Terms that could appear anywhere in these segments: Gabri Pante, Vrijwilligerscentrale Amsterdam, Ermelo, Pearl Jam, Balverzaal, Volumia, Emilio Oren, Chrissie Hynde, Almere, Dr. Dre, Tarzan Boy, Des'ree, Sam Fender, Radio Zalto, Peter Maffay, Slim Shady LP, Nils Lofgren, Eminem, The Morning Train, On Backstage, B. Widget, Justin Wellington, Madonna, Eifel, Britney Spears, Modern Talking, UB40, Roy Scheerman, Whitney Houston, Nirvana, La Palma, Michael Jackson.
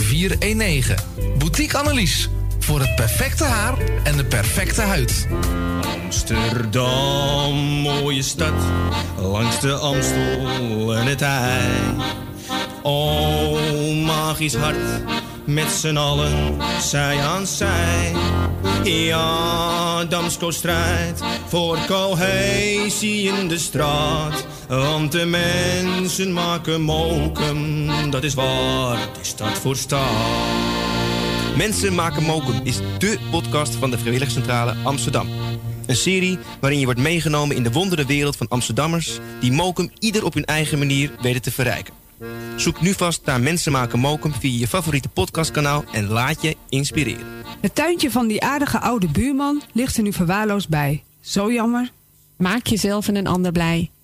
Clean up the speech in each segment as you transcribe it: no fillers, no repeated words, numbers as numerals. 419. Boutique Annelies, voor het perfecte haar en de perfecte huid. Amsterdam, mooie stad, langs de Amstel en het IJ. Oh, magisch hart, met z'n allen, zij aan zij. Ja, Damsko strijdt voor cohesie in de straat. Want de mensen maken mokum, dat is waar de stad voor staat. Mensen maken mokum is dé podcast van de Vrijwilligerscentrale Amsterdam. Een serie waarin je wordt meegenomen in de wondere wereld van Amsterdammers die mokum ieder op hun eigen manier weten te verrijken. Zoek nu vast naar Mensen maken mokum via je favoriete podcastkanaal en laat je inspireren. Het tuintje van die aardige oude buurman ligt er nu verwaarloosd bij. Zo jammer. Maak jezelf en een ander blij.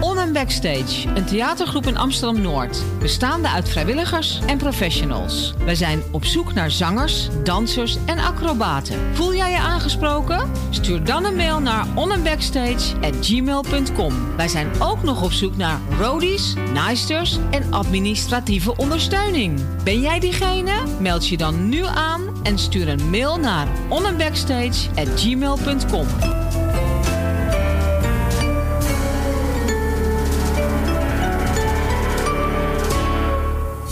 On Backstage, een theatergroep in Amsterdam-Noord, bestaande uit vrijwilligers en professionals. Wij zijn op zoek naar zangers, dansers en acrobaten. Voel jij je aangesproken? Stuur dan een mail naar onandbackstage@gmail.com. Wij zijn ook nog op zoek naar roadies, naaisters en administratieve ondersteuning. Ben jij diegene? Meld je dan nu aan en stuur een mail naar onandbackstage@gmail.com.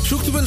Zoekt u een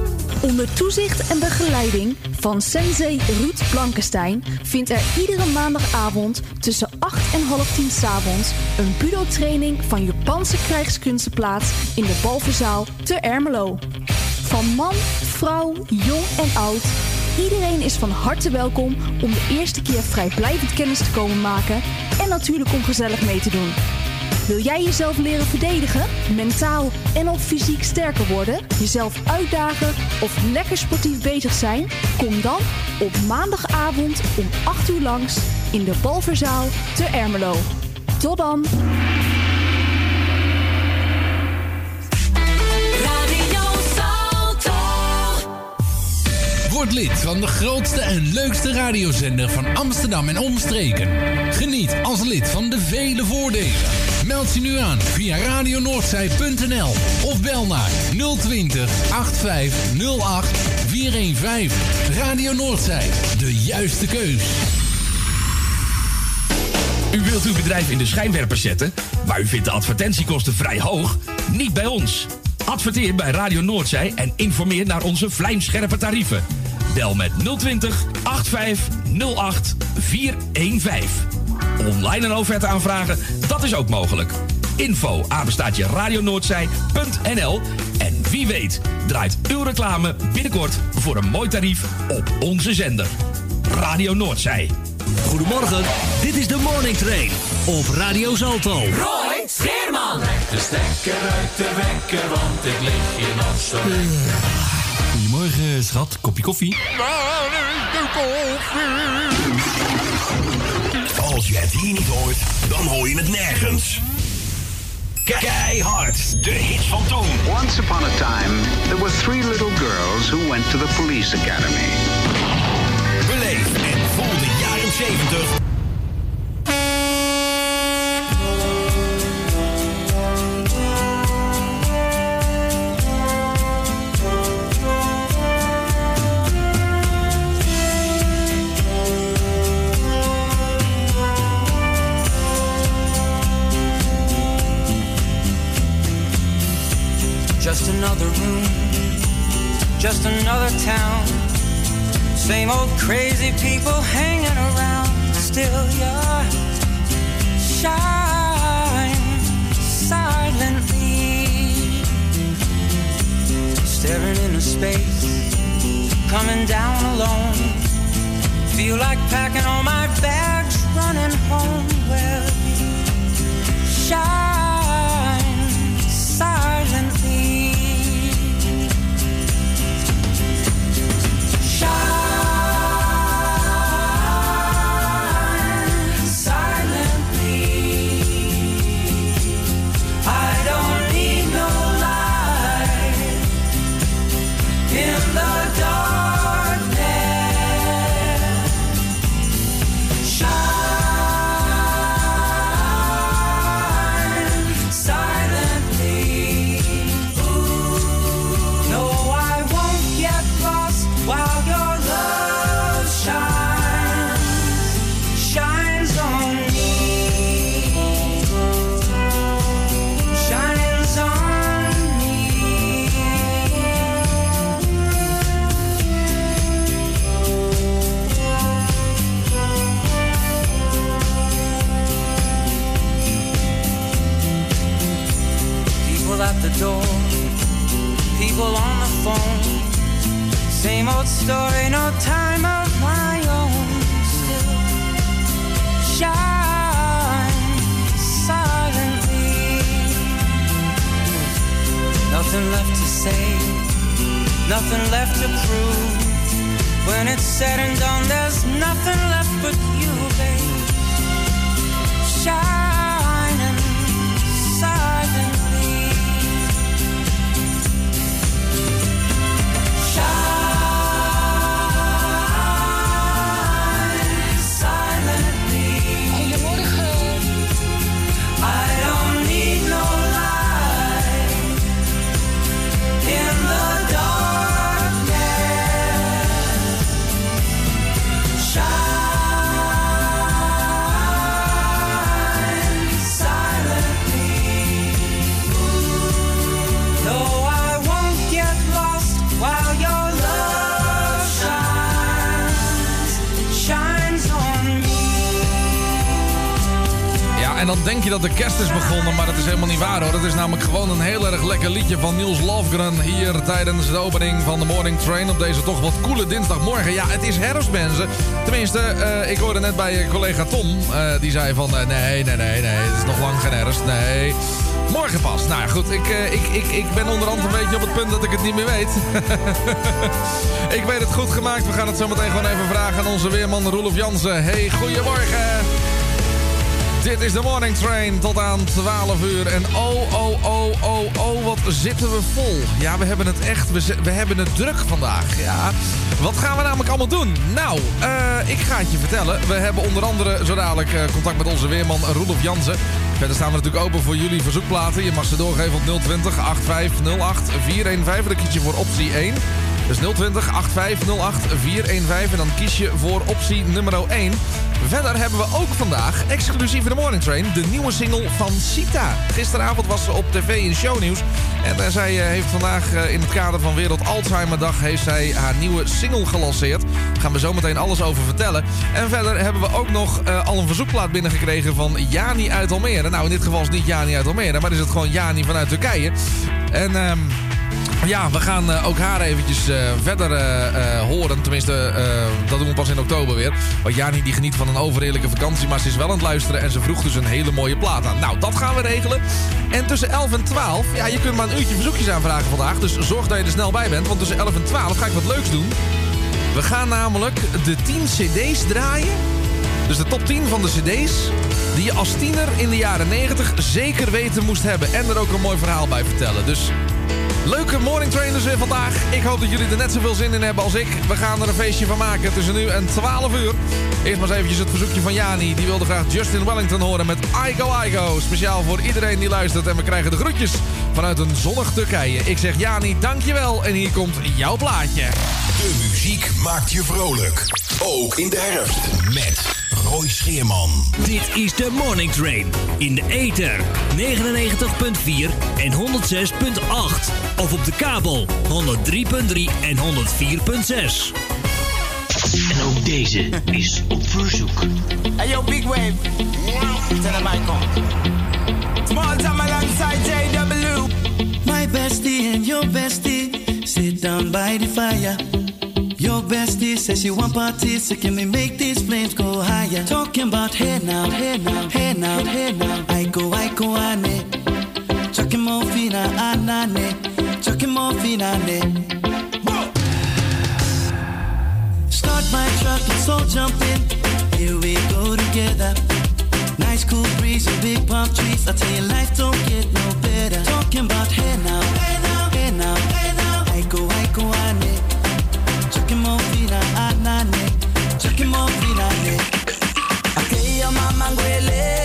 Onder toezicht en begeleiding van sensei Ruud Blankenstein vindt er iedere maandagavond tussen 8 en half 10 s'avonds een budo-training van Japanse krijgskunsten plaats in de Balverzaal te Ermelo. Van man, vrouw, jong en oud, iedereen is van harte welkom om de eerste keer vrijblijvend kennis te komen maken en natuurlijk om gezellig mee te doen. Wil jij jezelf leren verdedigen, mentaal en of fysiek sterker worden, jezelf uitdagen of lekker sportief bezig zijn? Kom dan op maandagavond om 8 uur langs in de Balverzaal te Ermelo. Tot dan! Word lid van de grootste en leukste radiozender van Amsterdam en omstreken. Geniet als lid van de vele voordelen. Meld je nu aan via radionoordzij.nl of bel naar 020 8508 415. Radio Noordzij, de juiste keus. U wilt uw bedrijf in de schijnwerpers zetten, maar u vindt de advertentiekosten vrij hoog? Niet bij ons. Adverteer bij Radio Noordzij en informeer naar onze vlijmscherpe tarieven. Bel met 020 8508 415. Online een offerte aanvragen, dat is ook mogelijk. info@radionoordzij.nl en wie weet draait uw reclame binnenkort voor een mooi tarief op onze zender. Radio Noordzij. Goedemorgen, dit is de Morning Train op Radio Zalto. Roy Scheerman. Trek de stekker uit de wekker, want ik lig in Amsterdam. Goedemorgen, schat. Kopje koffie? Waar is de koffie? Als je het hier niet hoort, dan hoor je het nergens. Keihard, de hits van toen. Once upon a time, there were three little girls who went to the police academy. Beleef en voel de jaren 70. another room, just another town. Same old crazy people hanging around. Still you're shine silently, staring into space, coming down alone. Feel like packing all my bags, running home. Well, shine silently. Shine. Door. People on the phone, same old story, no time of my own. Still shine silently. Nothing left to say, nothing left to prove. When it's said and done, there's nothing left but you, babe. Shining silently. En dan denk je dat de kerst is begonnen, maar dat is helemaal niet waar hoor. Dat is namelijk gewoon een heel erg lekker liedje van Nils Lofgren hier tijdens de opening van The Morning Train op deze toch wat koele dinsdagmorgen. Ja, het is herfst, mensen. Tenminste, ik hoorde net bij collega Tom, die zei van nee, het is nog lang geen herfst, nee. Morgen pas. Nou ja, goed, ik ben onderhand een beetje op het punt dat ik het niet meer weet. Ik weet het goed gemaakt. We gaan het zo meteen gewoon even vragen aan onze weerman Roelof Jansen. Hey, goedemorgen. Dit is de Morning Train tot aan 12 uur. En oh, wat zitten we vol. Ja, we hebben het echt, we hebben het druk vandaag, ja. Wat gaan we namelijk allemaal doen? Nou, ik ga het je vertellen. We hebben onder andere zo dadelijk contact met onze weerman Roelof Jansen. Verder staan we natuurlijk open voor jullie verzoekplaten. Je mag ze doorgeven op 020-8508-415. Dan kies je voor optie 1. Dus 020-8508-415 en dan kies je voor optie nummer 1. Verder hebben we ook vandaag, exclusief in de Morning Train, de nieuwe single van Sita. Gisteravond was ze op tv in Shownieuws. En zij heeft vandaag in het kader van Wereld Alzheimerdag heeft zij haar nieuwe single gelanceerd. Daar gaan we zo meteen alles over vertellen. En verder hebben we ook nog al een verzoekplaat binnengekregen van Jani uit Almere. Nou, in dit geval is het niet Jani uit Almere, maar is het gewoon Jani vanuit Turkije. En... ja, we gaan ook haar eventjes verder horen. Tenminste, dat doen we pas in oktober weer. Want Jani die geniet van een overheerlijke vakantie, maar ze is wel aan het luisteren en ze vroeg dus een hele mooie plaat aan. Nou, dat gaan we regelen. En tussen 11 en 12, ja, je kunt maar een uurtje verzoekjes aanvragen vandaag. Dus zorg dat je er snel bij bent, want tussen 11 en 12 ga ik wat leuks doen. We gaan namelijk de 10 cd's draaien. Dus de top 10 van de cd's die je als tiener in de jaren 90 zeker weten moest hebben. En er ook een mooi verhaal bij vertellen. Dus... leuke Morning Trainers weer vandaag. Ik hoop dat jullie er net zoveel zin in hebben als ik. We gaan er een feestje van maken tussen nu en 12 uur. Eerst maar eens eventjes het verzoekje van Jani. Die wilde graag Justin Wellington horen met I Go, I Go. Speciaal voor iedereen die luistert. En we krijgen de groetjes vanuit een zonnig Turkije. Ik zeg Jani, dankjewel. En hier komt jouw plaatje. De muziek maakt je vrolijk. Ook in de herfst. Met... Roy Scheerman. Dit is de Morning Train. In de ether 99.4 en 106.8. Of op de kabel 103.3 en 104.6. En ook deze is op verzoek. Hey yo, big wave. Turn the mic on. Small time alongside JW. My bestie and your bestie sit down by the fire. Your bestie says she want parties, so can we make these flames go higher? Talking about hey now, hey now, hey now, hey now. Aiko ane. Chucking more fina anane. Chucking more fina ne. Start my truck, let's all jump in. Here we go together. Nice cool breeze and big palm trees. I tell you, life don't get no better. Talking about hey now, hey now, hey now, hey now. Aiko ane. Chakimofina anane. Chakimofina ane. Okay, your mama ngwele.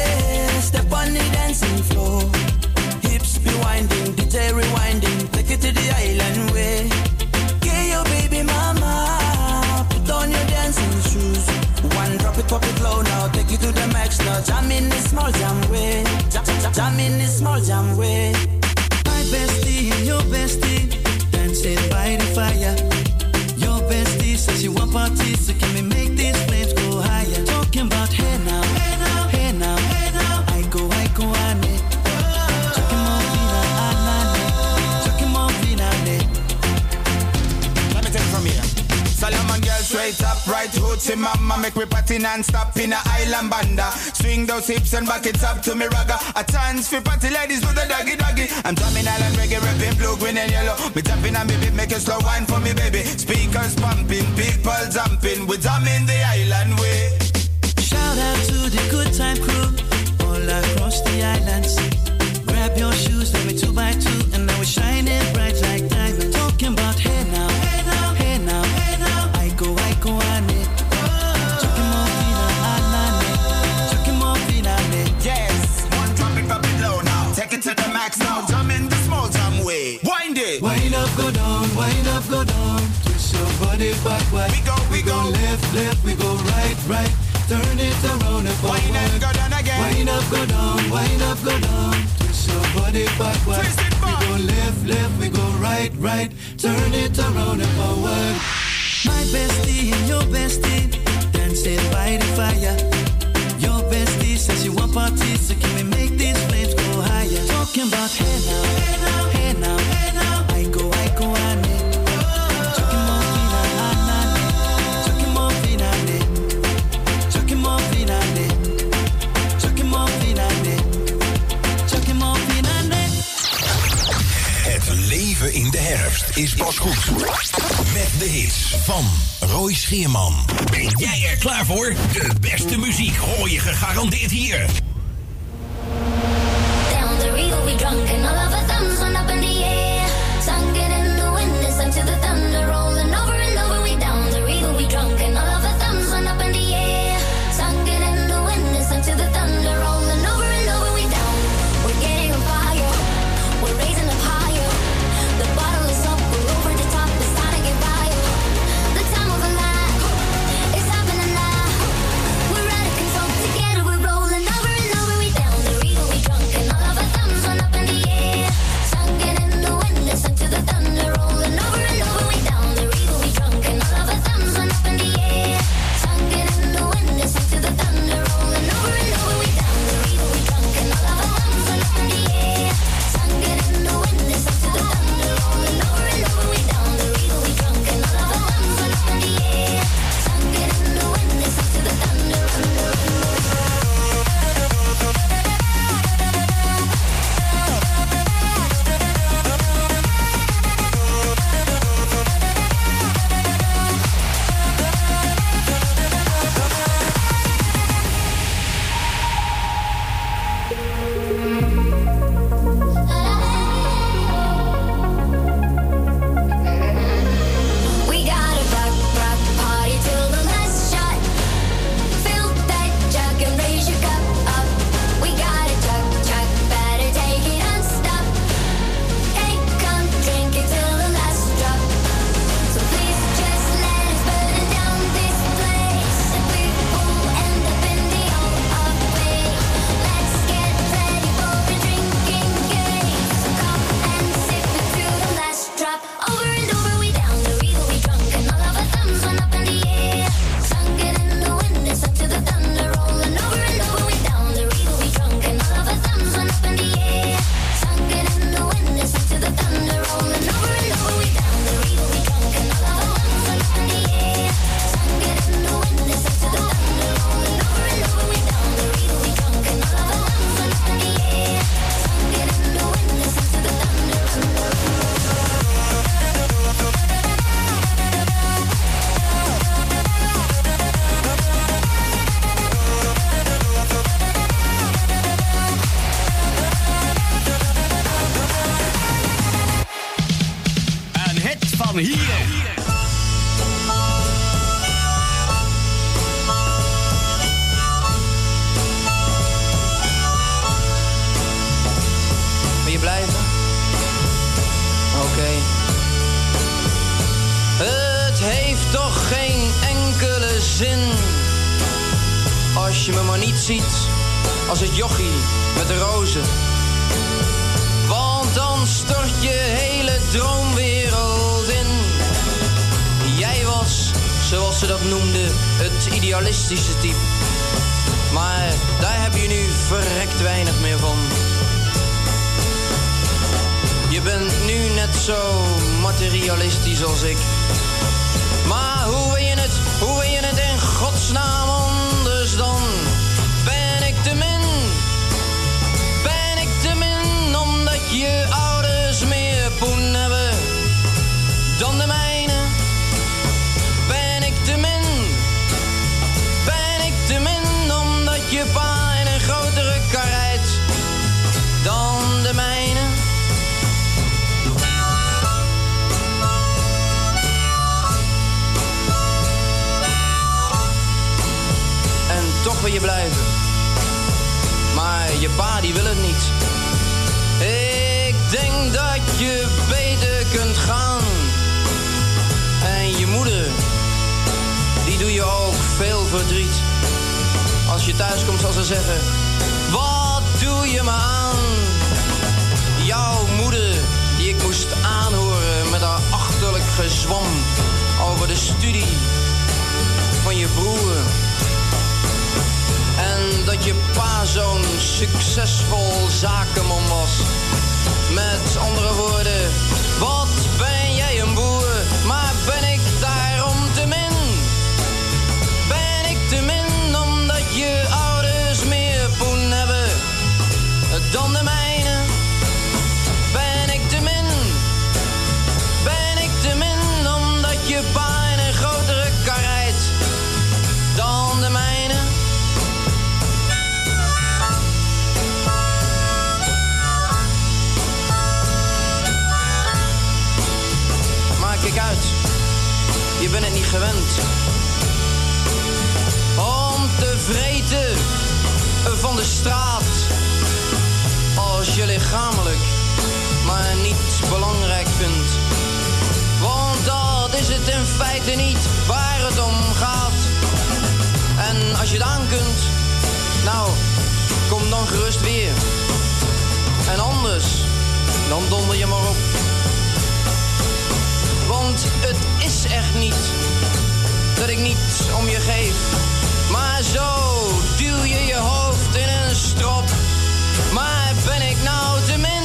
Step on the dancing floor. Hips be winding, DJ rewinding. Take it to the island way. Okay, your baby mama. On your dancing shoes. One drop it, pop it low now. Take you to the max now. Jam in this small jam way. Jam in this small jam way. My bestie and your bestie dancing by the fire. Your bestie says you want parties, so can we make these flames go higher? Talking about hey now, hey now, hey now, hey now. Aiko ane. Chucking more vina anane. Chucking more vina ne. Let me take it from here. Salaman girl straight up, right hoochie mama. Make me party non-stop in a island banda. Swing those hips and back it up to me ragga. A chance for party ladies do the doggy doggy. I'm drumming island reggae, rapping blue, green and yellow. Me tapping and me beat, making slow wine for me baby. Speakers pumping, people jumping. We drumming the island way. Shout out to the good time crew all across the islands. Grab your shoes, let me 2x2. And now we shining bright like diamonds. Talking about hey now, hey now, hey now, hey now. Aiko ane. Chakimofina anane. Yes, one drop it low now. Take it to the max now. Jump in the small jam way. Wind it. Wind up, go down. Wind up, go down. Twist your body backward. We go left, left. We go right, right. Turn it around and forward. Wind up, go down again. Wind up, go down. Wind up, go down. Body backward. We go left, left, we go right, right. Turn it around and forward. My bestie and your bestie dancing by the fire. Your bestie says you want parties, so can we make these flames go higher? Talking about hey now, hey now, hey now, hey now. Aiko ane. Chakimofina anane. Chakimofina ane. Chakimofina ane. Chakimofina ane. Leven in de herfst is pas goed. Met de hits van Roy Scheerman. Ben jij er klaar voor? De beste muziek hoor je gegarandeerd hier. Down the river we drunk and all of our thumbs went up in the air. Sunken in the wind, listen to the thunder rolling over and over. We down the river we drunk and all of our thumbs went up in the air. Sunken in the wind, listen to the thunder rolling over and over. We down, we're getting on fire, we're raising up high. We're out of control, together we're rolling over and over. je me maar niet ziet als het jochie met de rozen. Want dan stort je hele droomwereld in. Jij was, zoals ze dat noemden, het idealistische type. Maar daar heb je nu verrekt weinig meer van. Je bent nu net zo materialistisch als ik. Maar hoe wil je het in godsnaam anders dan? Ben ik te min omdat je ouders meer poen hebben dan de mijne? Ben ik te min omdat je pa in een grotere kar rijdt dan de mijne? Toch wil je blijven, maar je pa die wil het niet. Ik denk dat je beter kunt gaan. En je moeder, die doe je ook veel verdriet. Als je thuis komt zal ze zeggen, wat doe je me aan? Jouw moeder, die ik moest aanhoren met haar achterlijk gezwam over de studie van je broer. En dat je pa zo'n succesvol zakenman was. Met andere woorden, wat ben jij een boer, maar ben ik daarom te min? Ben ik te min omdat je ouders meer poen hebben dan de mijne? Ben ik te min omdat je pa in een grotere kar rijdt dan de mijne? Kijk uit, je bent het niet gewend om te vreten van de straat. Als je lichamelijk maar niet belangrijk vindt. Want dat is het in feite niet waar het om gaat. En als je het aan kunt, nou, kom dan gerust weer. En anders, dan donder je maar op. Want het is echt niet dat ik niets om je geef. Maar zo duw je je hoofd in een strop. Maar ben ik nou te min?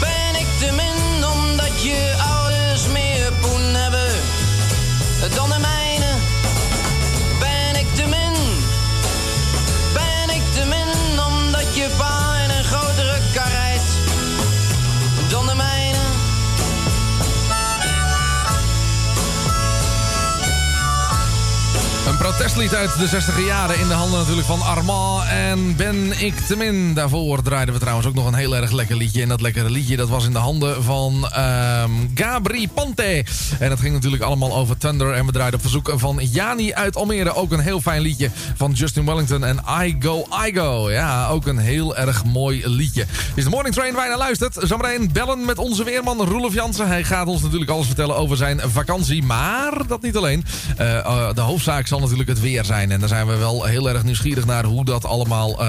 Ben ik te min omdat je ouders meer poen hebben dan de mijne? Ben ik te min? Ben ik te min omdat je pa in een grotere kar rijdt dan de mijne? Een protestlied uit de 60e jaren in de handen natuurlijk van Armand en Ben ik te min. Daarvoor draaiden we trouwens ook nog een heel erg lekker liedje. En dat lekkere liedje dat was in de handen van Gabri Pante. En dat ging natuurlijk allemaal over Thunder. En we draaiden op verzoek van Jani uit Almere. Ook een heel fijn liedje van Justin Wellington en I Go, I Go. Ja, ook een heel erg mooi liedje. Is de Morning Train bijna luistert. Zometeen bellen met onze weerman Roelof Jansen. Hij gaat ons natuurlijk alles vertellen over zijn vakantie. Maar dat niet alleen. De hoofdzaak zal natuurlijk het weer zijn. En daar zijn we wel heel erg nieuwsgierig naar hoe dat allemaal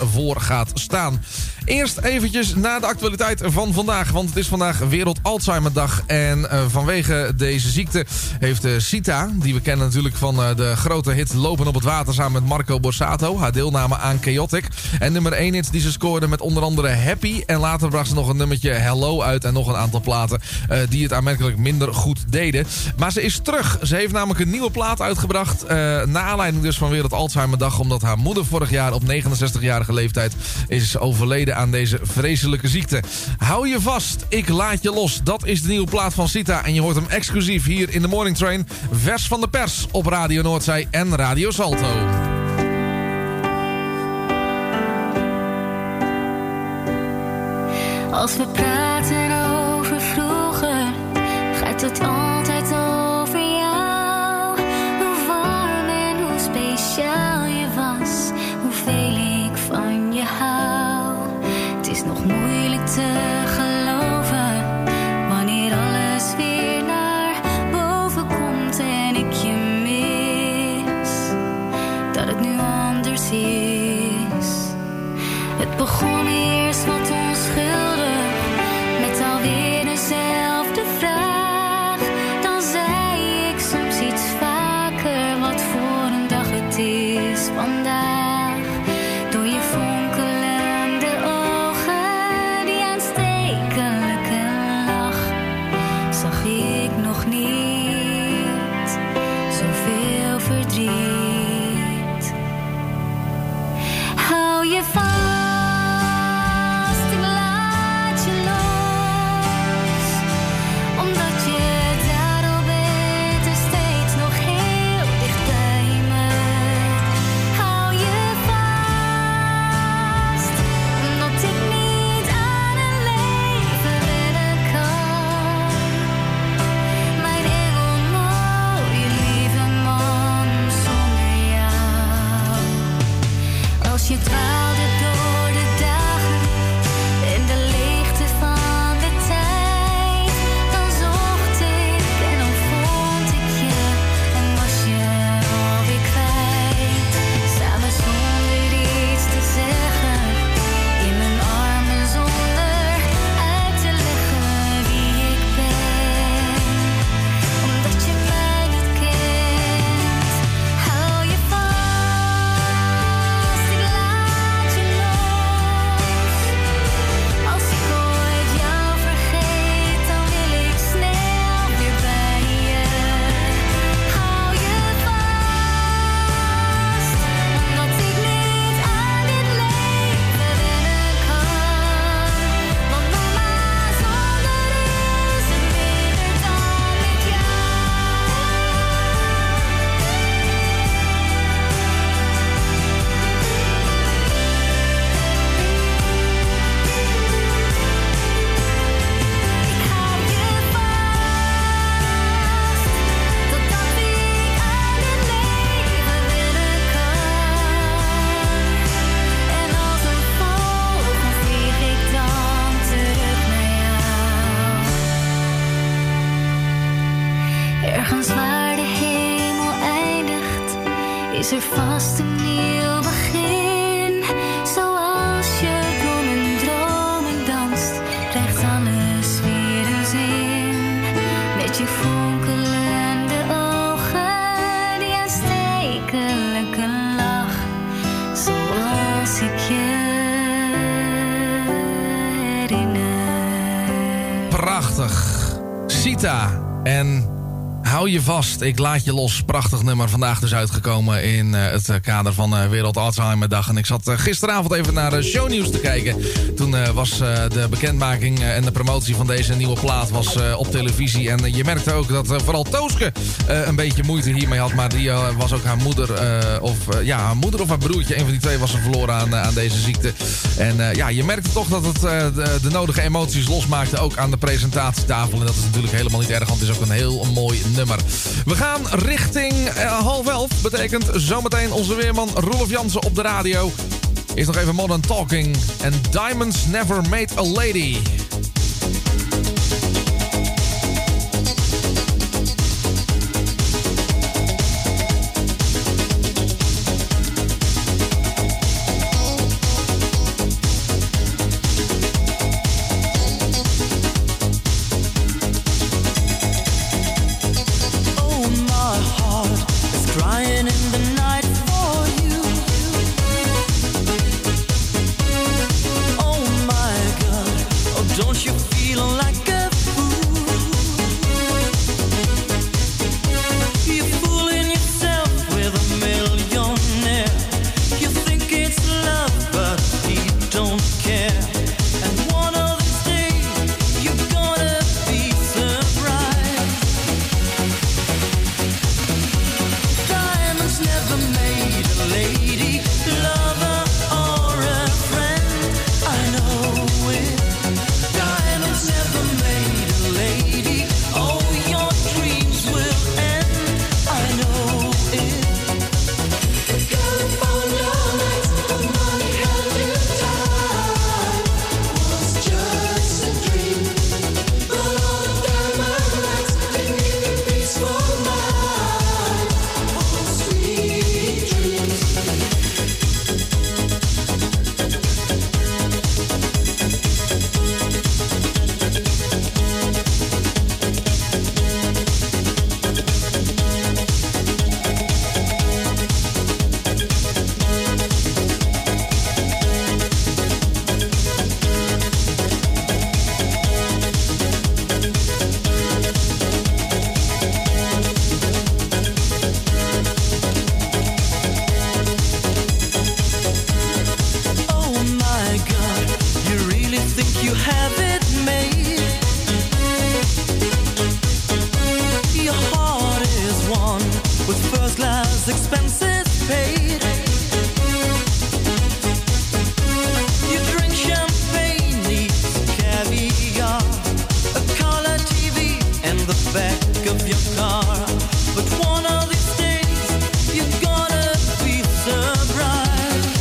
ervoor gaat staan. Eerst eventjes naar de actualiteit van vandaag. Want het is vandaag Wereld Alzheimerdag. En vanwege deze ziekte heeft Sita, die we kennen natuurlijk van de grote hit Lopen op het water samen met Marco Borsato, haar deelname aan Chaotic. En nummer 1 hits die ze scoorde met onder andere Happy. En later bracht ze nog een nummertje Hello uit en nog een aantal platen die het aanmerkelijk minder goed deden. Maar ze is terug. Ze heeft namelijk een nieuwe plaat uitgebracht. Naar aanleiding dus van Wereld Alzheimerdag, omdat haar moeder vorig jaar op 69-jarige leeftijd is overleden aan deze vreselijke ziekte. Hou je vast, ik laat je los. Dat is de nieuwe plaat van Sita. En je hoort hem exclusief hier in de Morning Train. Vers van de pers op Radio Noordzij en Radio Zalto. Als we praten over vroeger, gaat het altijd over jou. Speciaal je was, hoeveel ik van je hou. Het is nog moeilijk te geloven, wanneer alles weer naar boven komt en ik je mis. Dat het nu begonnen eerst wat onschuldig, met alweer dezelfde vraag. Dan zei ik soms iets vaker wat voor een dag het is vandaag. Door je fonkelende ogen, die aanstekelijke lach, zag ik nog niet zoveel verdriet. Hou je vast. Sita en Hou je vast, ik laat je los. Prachtig nummer, vandaag dus uitgekomen in het kader van Wereld Alzheimerdag. En ik zat gisteravond even naar shownieuws te kijken. Toen was de bekendmaking en de promotie van deze nieuwe plaat was op televisie. En je merkte ook dat vooral Tooske een beetje moeite hiermee had. Maar die was ook haar moeder, haar moeder of haar broertje. Een van die twee was ze verloren aan deze ziekte. En je merkte toch dat het de nodige emoties losmaakte. Ook aan de presentatietafel. En dat is natuurlijk helemaal niet erg, want het is ook een heel mooi nummer. We gaan richting 10:30. Betekent zometeen onze weerman Roelof Jansen op de radio. Is nog even Modern Talking. En Diamonds Never Made a Lady. first class, expenses paid. You drink champagne, eat caviar, a color TV and the back of your car. But one of these days, you're gonna be surprised.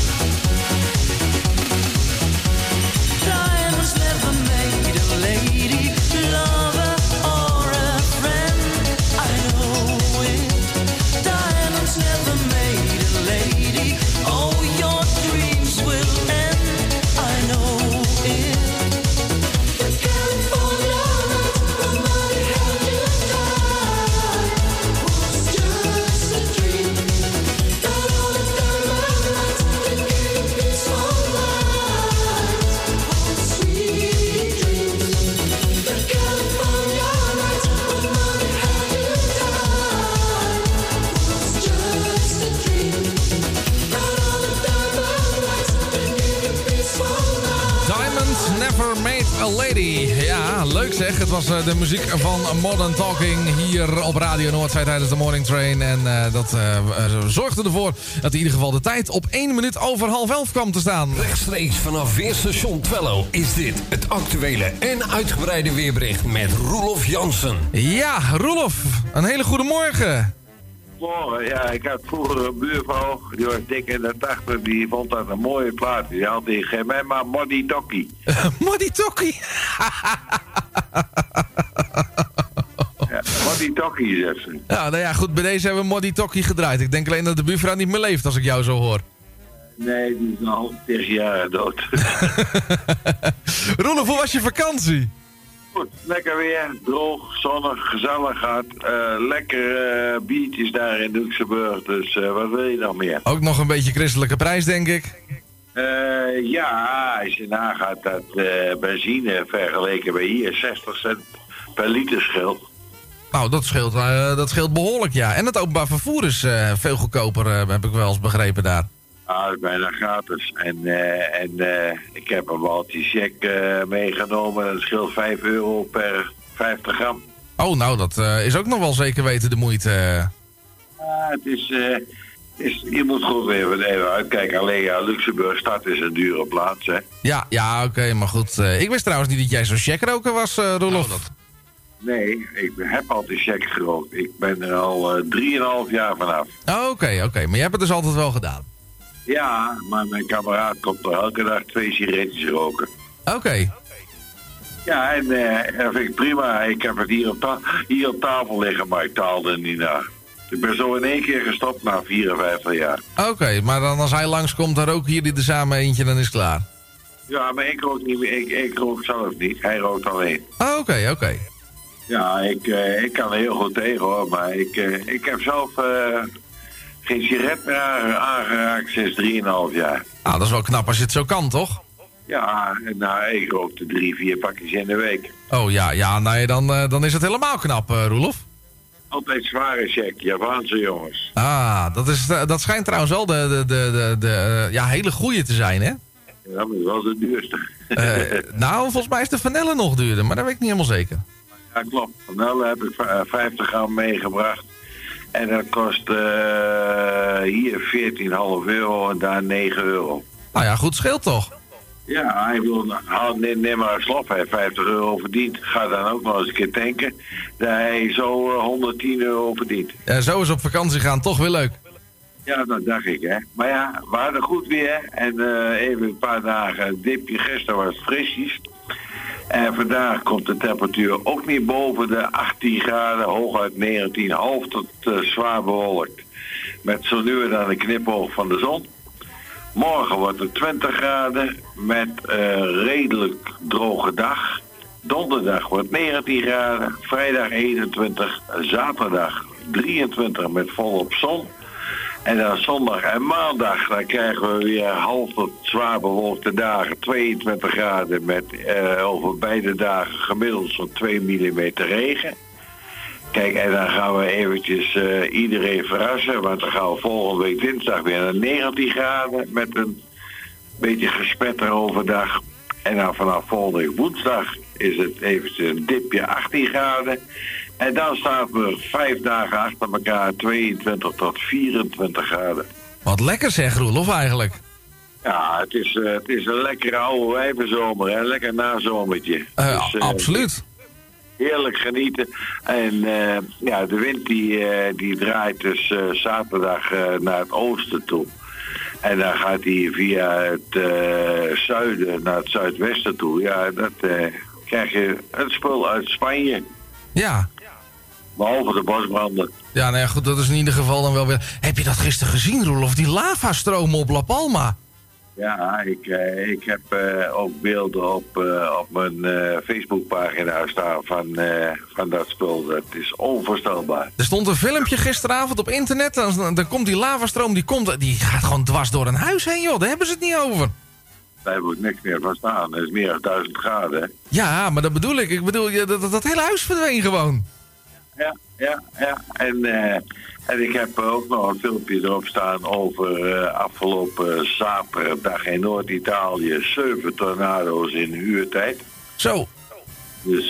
Time has never made a lady lover or a friend. I know it. Time has never made a lady. Oh, your dreams will end. I know it. You come for love, but money held you down. Was just a dream. Got all the diamonds that gave this whole life. Oh, sweet dreams. You come for love, but money held you down. Was just a dream. Got all the diamonds that gave this whole life. Diamonds Never Made a Lady. Ja, leuk zeg. Het was de muziek van Modern Talking hier op Radio Noordzij tijdens de Morning Train. En dat zorgde ervoor dat in ieder geval de tijd op 1 minuut over half 11 kwam te staan. Rechtstreeks vanaf Weerstation Twello is dit het actuele en uitgebreide weerbericht met Roelof Jansen. Ja, Roelof, een hele goede morgen. Morgen, ja, ik had vroeger een buurvrouw, die was dik in de 80, die vond dat een mooie plaat. Die had die, geef mij maar Moddy Tokkie. Moddy Tokkie? Ja, Moddy Tokkie, zegt ze. Ja, nou ja, goed, bij deze hebben we Moddy Tokkie gedraaid. Ik denk alleen dat de buurvrouw niet meer leeft als ik jou zo hoor. Nee, die is al 10 jaar dood. Roelof, hoe was je vakantie? Goed, lekker weer, droog, zonnig, gezellig gehad. Lekkere biertjes daar in Luxemburg, dus wat wil je dan meer? Ook nog een beetje christelijke prijs, denk ik. Ja, als je nagaat dat benzine vergeleken bij hier 60 cent per liter scheelt. Nou, dat scheelt behoorlijk, ja. En het openbaar vervoer is veel goedkoper, heb ik wel eens begrepen daar. Ja, bijna gratis. En ik heb een waltje check meegenomen. Dat scheelt €5 per 50 gram. Oh, nou, dat is ook nog wel zeker weten de moeite. Ja, het is, je moet goed even uitkijken. Alleen ja, Luxemburg stad is een dure plaats, hè. Ja, oké, maar goed. Ik wist trouwens niet dat jij zo'n checkroker was, Roelof. Nou, nee, ik heb altijd check gerookt. Ik ben er al 3,5 jaar vanaf. Oh, oké. Maar je hebt het dus altijd wel gedaan. Ja, maar mijn kameraad komt er elke dag 2 sigaretjes roken. Oké. Ja, en dat vind ik prima. Ik heb het hier op tafel liggen, maar ik taalde er niet naar. Ik ben zo in 1 keer gestopt na 54 jaar. Oké, maar dan als hij langskomt, dan roken jullie er samen eentje, dan is het klaar. Ja, maar ik rook niet meer. Ik rook zelf niet. Hij rookt alleen. Oké. Ja, ik kan er heel goed tegen, hoor. Maar ik heb zelf... geen sigaret meer aangeraakt sinds 3,5 jaar. Ah, dat is wel knap als je het zo kan, toch? Ja, nou, ik rookte 3-4 pakjes in de week. Oh ja, nee, dan is het helemaal knap, Roelof. Altijd zware check, Javaanse jongens. Ah, dat schijnt trouwens wel de hele goeie te zijn, hè? Ja, maar dat is wel de duurste. Nou, volgens mij is de vanille nog duurder, maar dat weet ik niet helemaal zeker. Ja, klopt. Vanille heb ik 50 gram meegebracht. En dat kost hier €14,5 en daar €9. Nou ja, goed scheelt toch? Ja, hij wil, neem maar een slof, hij heeft €50 verdiend. Ga dan ook nog eens een keer tanken. Daar hij zo €110 verdient. Ja, zo is op vakantie gaan toch weer leuk. Ja, dat dacht ik, hè. Maar ja, we hadden goed weer. En even een paar dagen een dipje. Gisteren was het frisjes. En vandaag komt de temperatuur ook niet boven de 18 graden, hooguit 19,5 tot zwaar bewolkt. Met zo nu en dan een knipoog van de zon. Morgen wordt het 20 graden met redelijk droge dag. Donderdag wordt 19 graden, vrijdag 21, zaterdag 23 met volop zon. En dan zondag en maandag, dan krijgen we weer half tot zwaar bewolkte dagen. 22 graden met over beide dagen gemiddeld zo'n 2 mm regen. Kijk, en dan gaan we eventjes iedereen verrassen. Want dan gaan we volgende week dinsdag weer naar 19 graden met een beetje gespetter overdag. En dan vanaf volgende week woensdag is het eventjes een dipje 18 graden. En daar staan we 5 dagen achter elkaar, 22 tot 24 graden. Wat lekker zeg, Roelof, eigenlijk. Ja, het is een lekkere oude wijvenzomer, hè? Lekker nazomertje. Dus, absoluut. Heerlijk genieten. En de wind die draait dus zaterdag naar het oosten toe. En dan gaat hij via het zuiden naar het zuidwesten toe. Ja, dat krijg je het spul uit Spanje. Ja. Behalve de bosbranden. Ja, nou ja, goed, dat is in ieder geval dan wel weer... Heb je dat gisteren gezien, Roelof? Die lavastromen op La Palma. Ja, ik heb ook beelden op mijn Facebookpagina staan van dat spul. Dat is onvoorstelbaar. Er stond een filmpje gisteravond op internet. Dan komt die lavastroom, die gaat gewoon dwars door een huis heen, joh. Daar hebben ze het niet over. Daar hebben we niks meer van staan. Het is meer dan 1000 graden. Hè? Ja, maar dat bedoel ik. Ik bedoel, dat hele huis verdween gewoon. Ja. En ik heb ook nog een filmpje erop staan over afgelopen zaterdag in Noord-Italië. 7 tornado's in een uurtijd. Zo. Dus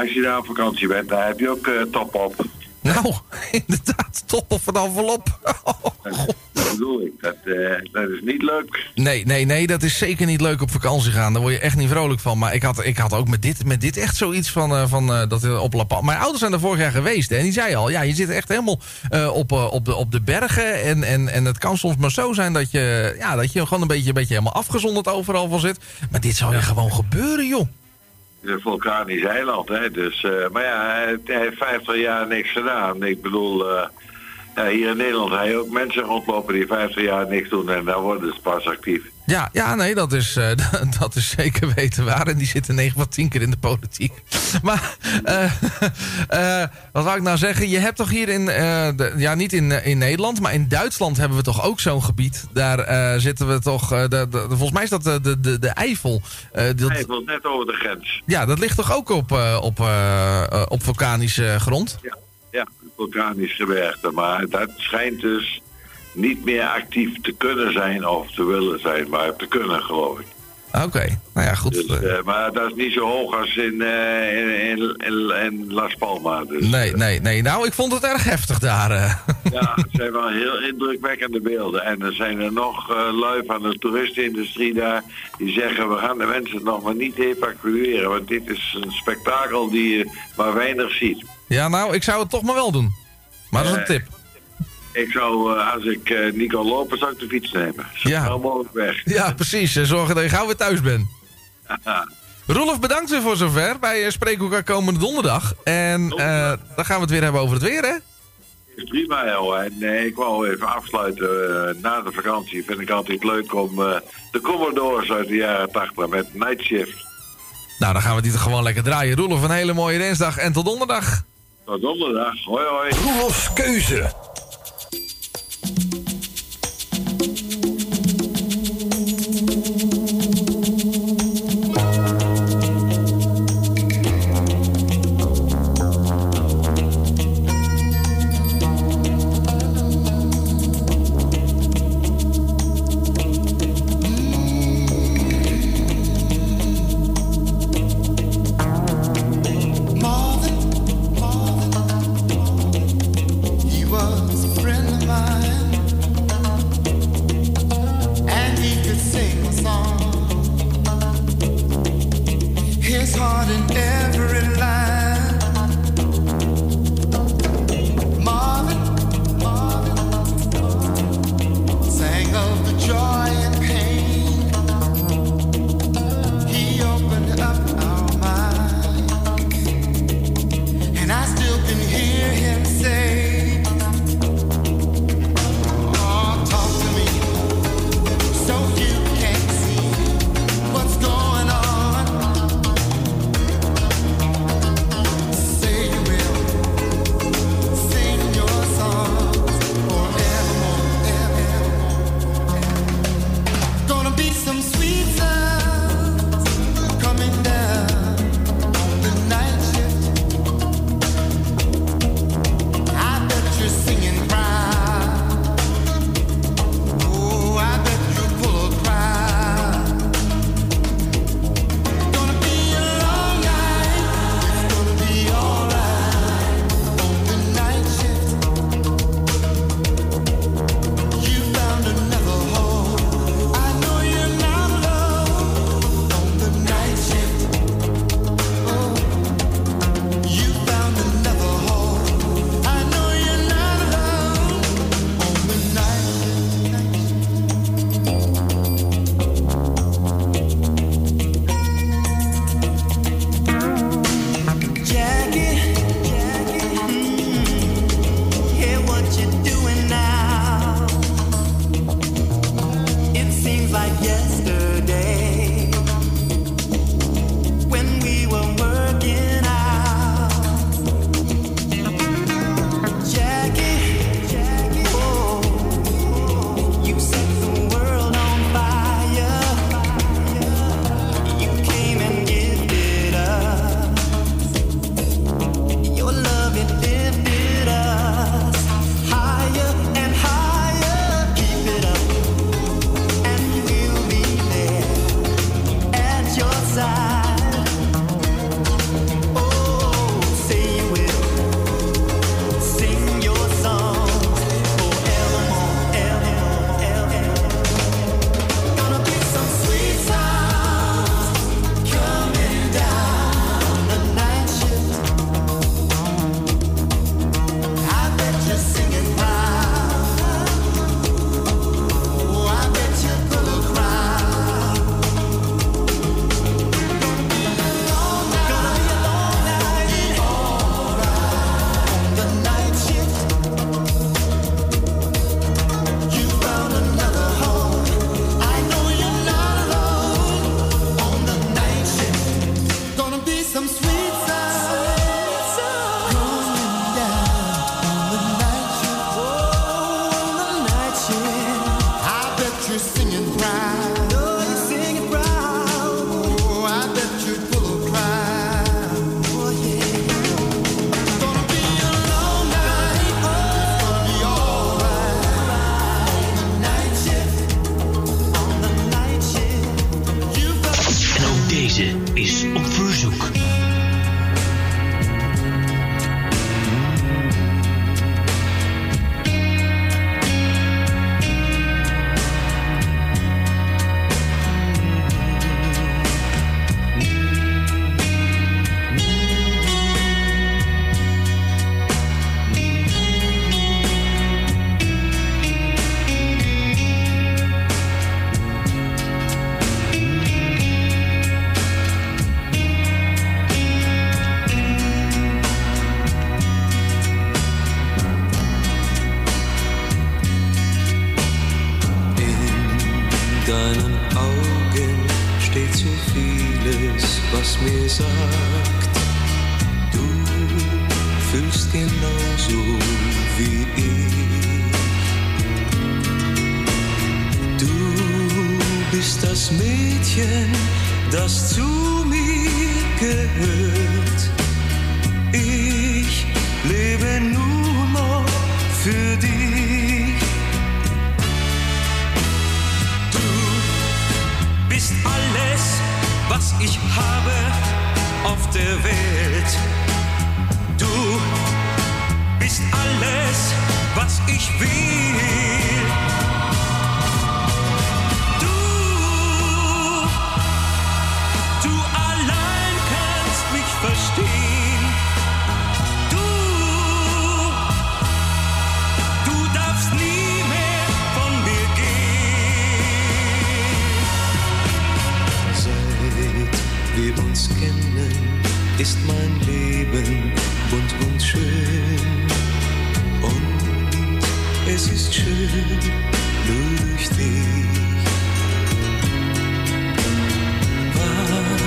als je daar op vakantie bent, dan heb je ook top op. Nou, inderdaad, top op een envelop. Dat bedoel ik, dat is niet leuk. Nee, dat is zeker niet leuk op vakantie gaan. Daar word je echt niet vrolijk van. Maar ik had ook met dit echt zoiets van dat op La Palma. Mijn ouders zijn er vorig jaar geweest. Hè, en die zeiden al, ja, je zit echt helemaal op de bergen. En het kan soms maar zo zijn dat je gewoon een beetje helemaal afgezonderd overal van zit. Maar dit zou je gewoon gebeuren, joh. Een vulkanisch eiland, hè. Dus, maar ja, hij heeft 50 jaar niks gedaan. Ik bedoel, hier in Nederland heb je ook mensen rondlopen die 50 jaar niks doen en daar worden ze pas actief. Ja, nee, dat is zeker weten waar. En die zitten 9 van 10 keer in de politiek. Maar, wat wou ik nou zeggen? Je hebt toch hier niet in Nederland, maar in Duitsland hebben we toch ook zo'n gebied. Daar zitten we toch, volgens mij is dat de Eifel. Eifel, net over de grens. Ja, dat ligt toch ook op vulkanische grond? Ja, vulkanische gebergte, maar dat schijnt dus... niet meer actief te kunnen zijn of te willen zijn, maar te kunnen, geloof ik. Oké, nou ja, goed. Dus, maar dat is niet zo hoog als in Las Palma. Dus, nee. Nou, ik vond het erg heftig daar. Ja, het zijn wel heel indrukwekkende beelden. En er zijn er nog lui van de toeristenindustrie daar... die zeggen, we gaan de mensen nog maar niet evacueren... want dit is een spektakel die je maar weinig ziet. Ja, nou, ik zou het toch maar wel doen. Maar dat is een tip. Ik zou, als ik Nico lopen, zou ik de fiets nemen. Zo mogelijk weg. Ja, precies. Zorgen dat je gauw weer thuis bent. Roelof, bedankt weer voor zover. Wij spreken elkaar komende donderdag. En dan gaan we het weer hebben over het weer, hè? Is prima, joh. En ik wou even afsluiten. Na de vakantie vind ik altijd leuk om de Commodores uit de jaren 80 met Night Shift. Nou, dan gaan we die toch gewoon lekker draaien. Roelof, een hele mooie dinsdag en tot donderdag. Tot donderdag. Hoi, hoi. Roelofs keuze. He was deinen Augen steht so vieles, was mir sagt, du fühlst genauso wie ich. Du bist das Mädchen, das zu mir gehört. Ich lebe nur noch für dich. Du bist alles, was ich habe auf der Welt. Du bist alles, was ich will. Du allein kannst mich verstehen. Wir uns kennen, ist mein Leben bunt und schön. Und es ist schön, nur durch dich.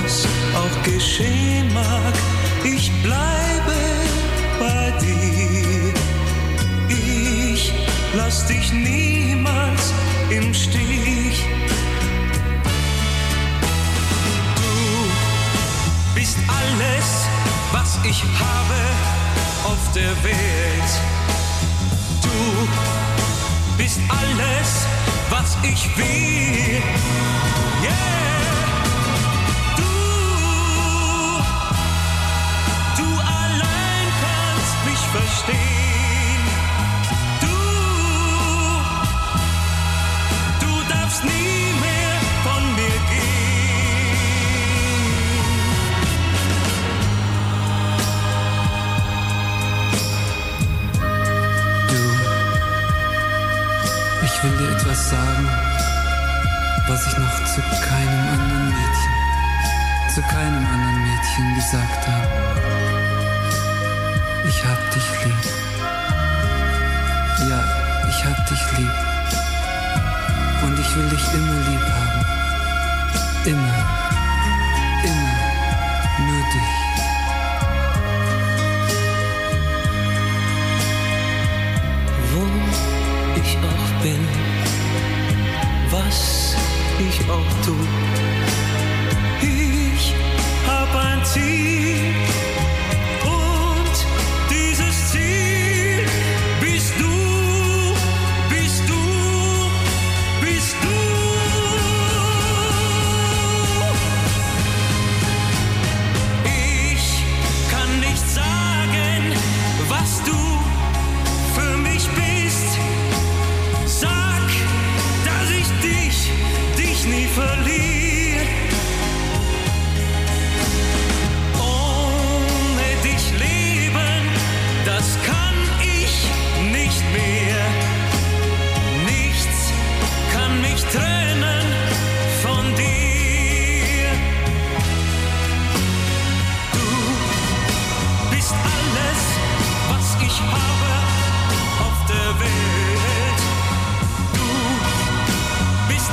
Was auch geschehen mag, ich bleibe bei dir. Ich lass dich niemals im Stich. Du bist alles, was ich habe auf der Welt. Du bist alles, was ich will. Yeah. Du allein kannst mich verstehen. Ich will dir etwas sagen, was ich noch zu keinem anderen Mädchen gesagt habe. Ich hab dich lieb. Ja, ich hab dich lieb. Und ich will dich immer lieb haben. Immer, immer, nur dich. Bin, was ich auch tu. Ich hab ein Ziel und dieses Ziel bist du, bist du, bist du. Ich kann nicht sagen, was du für mich bist. Sag, dass ich dich nie verliere. Ohne dich leben, das kann ich nicht mehr. Nichts kann mich trennen von dir. Du bist alles, was ich habe auf der Welt.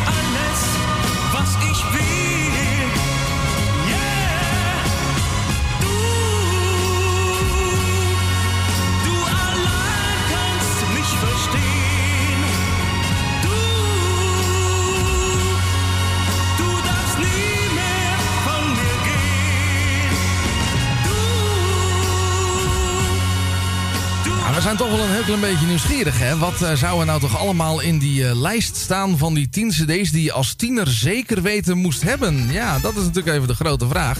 Alles, was ich will, yeah. Du allein kannst mich verstehen. Du darfst nie mehr von mir gehen. Ja, we zijn toch wel een heel klein beetje nieuwsgierig, hè? Wat zou er nou toch allemaal in die lijst staan van die 10 cd's die je als tiener zeker weten moest hebben? Ja, dat is natuurlijk even de grote vraag.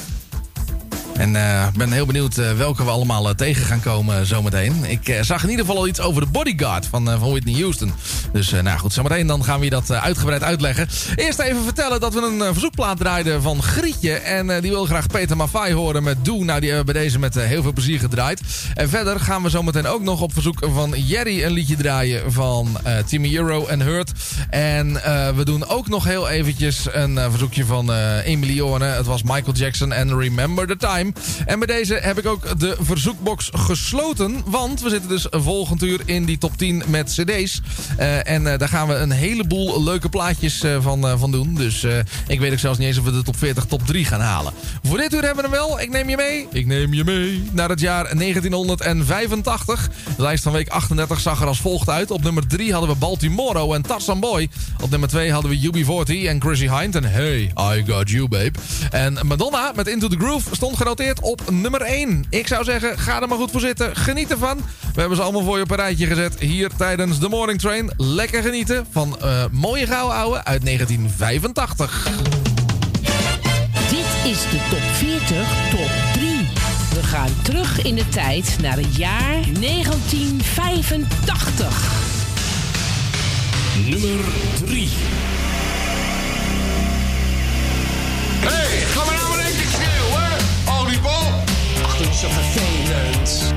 En ik ben heel benieuwd welke we allemaal tegen gaan komen zometeen. Ik zag in ieder geval al iets over de Bodyguard van Whitney Houston. Dus nou goed, zometeen dan gaan we je dat uitgebreid uitleggen. Eerst even vertellen dat we een verzoekplaat draaiden van Grietje. En die wil graag Peter Maffay horen met Doe. Nou, die hebben we bij deze met heel veel plezier gedraaid. En verder gaan we zometeen ook nog op verzoek van Jerry een liedje draaien van Timmy Euro en Hurt. En we doen ook nog heel eventjes een verzoekje van Emilio Oren. Het was Michael Jackson en Remember the Time. geheim. En bij deze heb ik ook de verzoekbox gesloten. Want we zitten dus volgend uur in die top 10 met cd's. En daar gaan we een heleboel leuke plaatjes van doen. Dus ik weet ook zelfs niet eens of we de top 40, top 3 gaan halen. Voor dit uur hebben we hem wel. Ik neem je mee. Naar het jaar 1985. De lijst van week 38 zag er als volgt uit. Op nummer 3 hadden we Baltimore en Tarzan Boy. Op nummer 2 hadden we UB40 en Chrissie Hynde en Hey, I Got You Babe. En Madonna met Into the Groove stond genoteerd op nummer 1. Ik zou zeggen, ga er maar goed voor zitten. Geniet ervan. We hebben ze allemaal voor je op een rijtje gezet hier tijdens The Morning Train. Lekker genieten van mooie gouden ouwe uit 1985. Dit is de top 40, top 3. We gaan terug in de tijd naar het jaar 1985. Nummer 3. Hey, ga maar nou maar even schreeuwen, oliebol. Ach, dat is zo vervelend.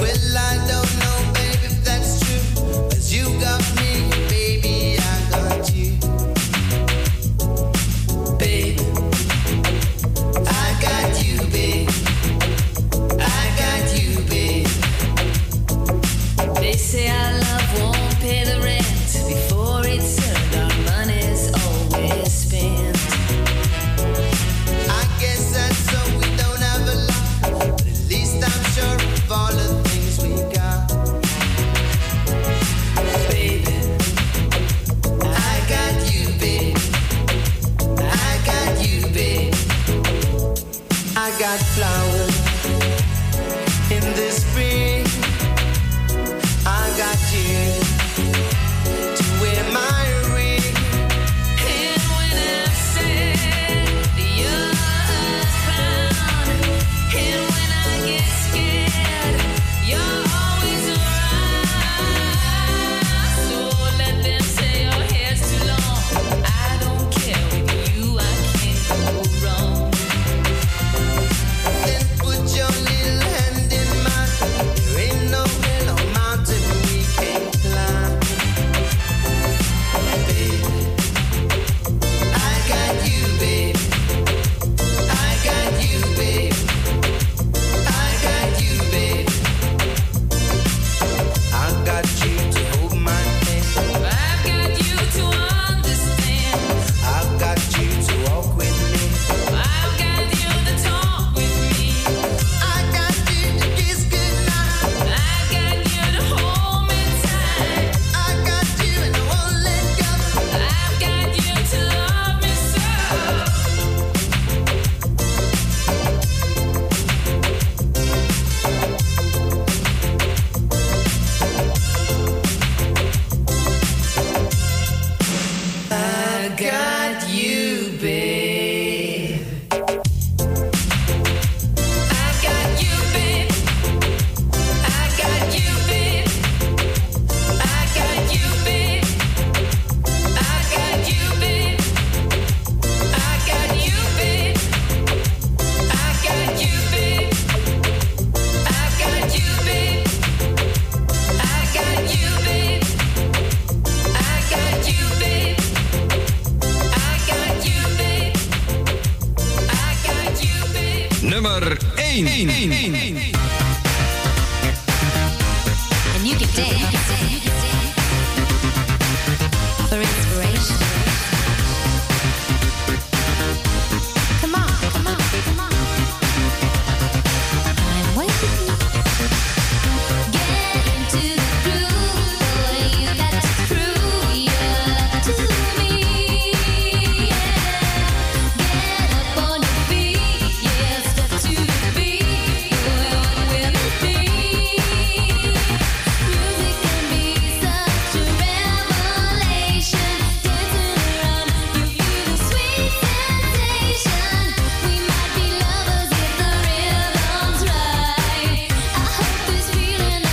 We'll nummer 1. And you can dance for inspiration. Come on, come on, come on. I'm waiting. Get into the groove. You got to prove your love to me. Yeah. Get up on your feet. Yeah, step to the beat. You're with me. Music can be such a revelation. Dancing around, you feel the sweet sensation. We might be lovers if the rhythm's right. I hope this feeling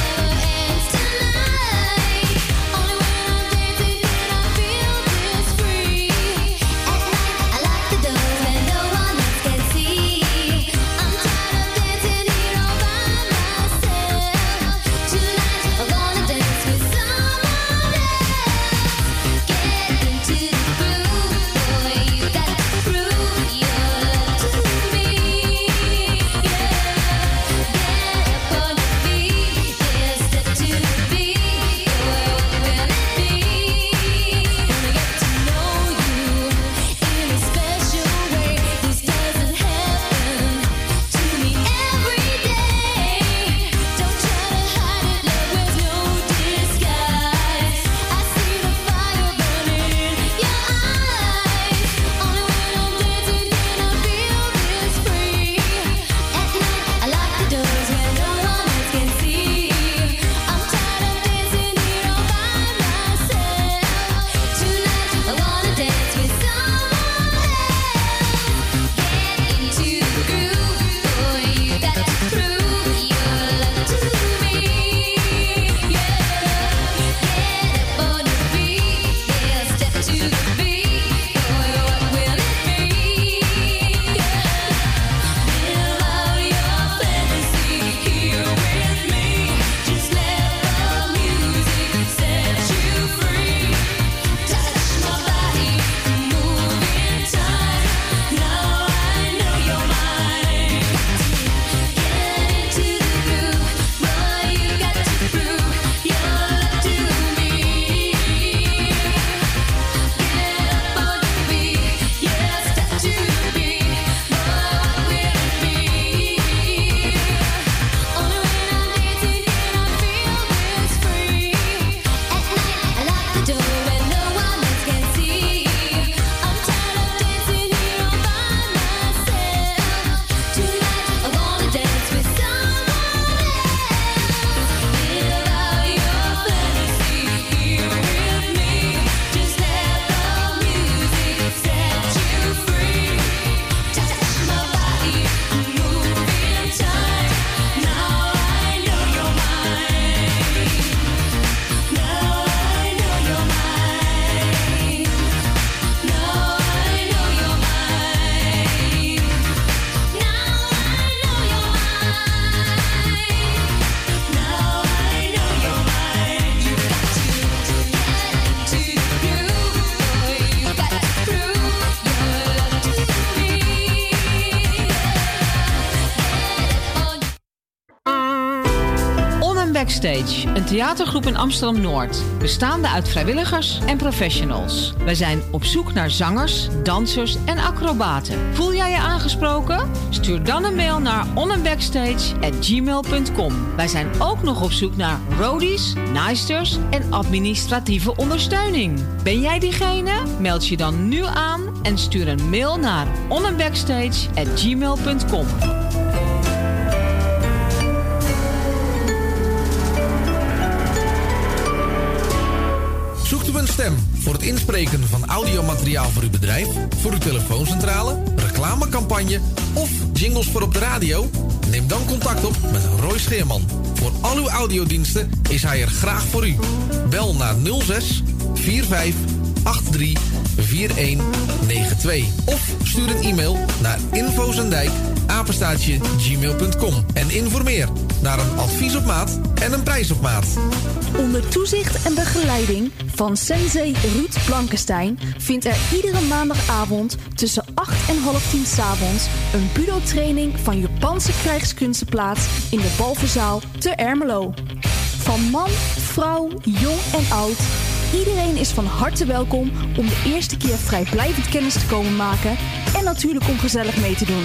never ends tonight. Only when I'm dancing can I feel this free. At night I lock the doors where no one else can see. I'm tired of dancing here all by myself. Tonight I'm gonna dance with someone else. Get into the groove, boy. You got to prove your love to me. Yeah. Get up on your feet. Yeah, step to the beat. You're with me. Wanna get to know you in a special way. This doesn't happen to me every day. Don't try to hide it. Love wears no disguise. I see the fire burning in your eyes. Only when I'm dancing can I feel this free. At night I lock the doors where no one else can see. I'm tired of dancing here all by myself. Tonight I wanna dance with someone else. Get into the groove, boy. You got to prove your love to me. Yeah, get up on your feet. Yeah, step to the beat. Boy, what will it be? Yeah, fill out your fantasy here with me. Just let the music set you free. Touch my body, move in time. Now I know you're mine. Get into the groove, boy. You got to prove your love to me. Get up on your feet, yeah, step to the beat. Boy, what will it be? Only when I'm dancing can I feel this free. At night I lock the door where no one else can see. I'm tired of dancing here all by myself. Tonight I wanna dance with someone else. Live out your fantasy here with me. Just let the music set you free. Touch my body, move in time. Now I know you're mine. Now I know you're mine. Now I know you're mine. Now I know you're mine. Now I know you're mine. You got to get into the groove, boy. You got to prove your love to me. Get up on. On Backstage, een theatergroep in Amsterdam-Noord, bestaande uit vrijwilligers en professionals. Wij zijn op zoek naar zangers, dansers en acrobaten. Voel jij je aangesproken? Stuur dan een mail naar onandbackstage@gmail.com. Wij zijn ook nog op zoek naar roadies, naaisters en administratieve ondersteuning. Ben jij diegene? Meld je dan nu aan en stuur een mail naar onandbackstage@gmail.com. Zoekt u een stem voor het inspreken van audiomateriaal voor uw bedrijf, voor uw telefooncentrale, reclamecampagne of jingles voor op de radio? Neem dan contact op met Roy Scheerman. Voor al uw audiodiensten is hij er graag voor u. Bel naar 06 45 83 4192 of stuur een e-mail naar infozendijk@gmail.com en informeer. naar een advies op maat en een prijs op maat. Onder toezicht en begeleiding van sensei Ruud Blankenstein vindt er iedere maandagavond tussen 8 en half 10 s'avonds een budo-training van Japanse krijgskunsten plaats in de Balverzaal te Ermelo. Van man, vrouw, jong en oud, iedereen is van harte welkom om de eerste keer vrijblijvend kennis te komen maken en natuurlijk om gezellig mee te doen.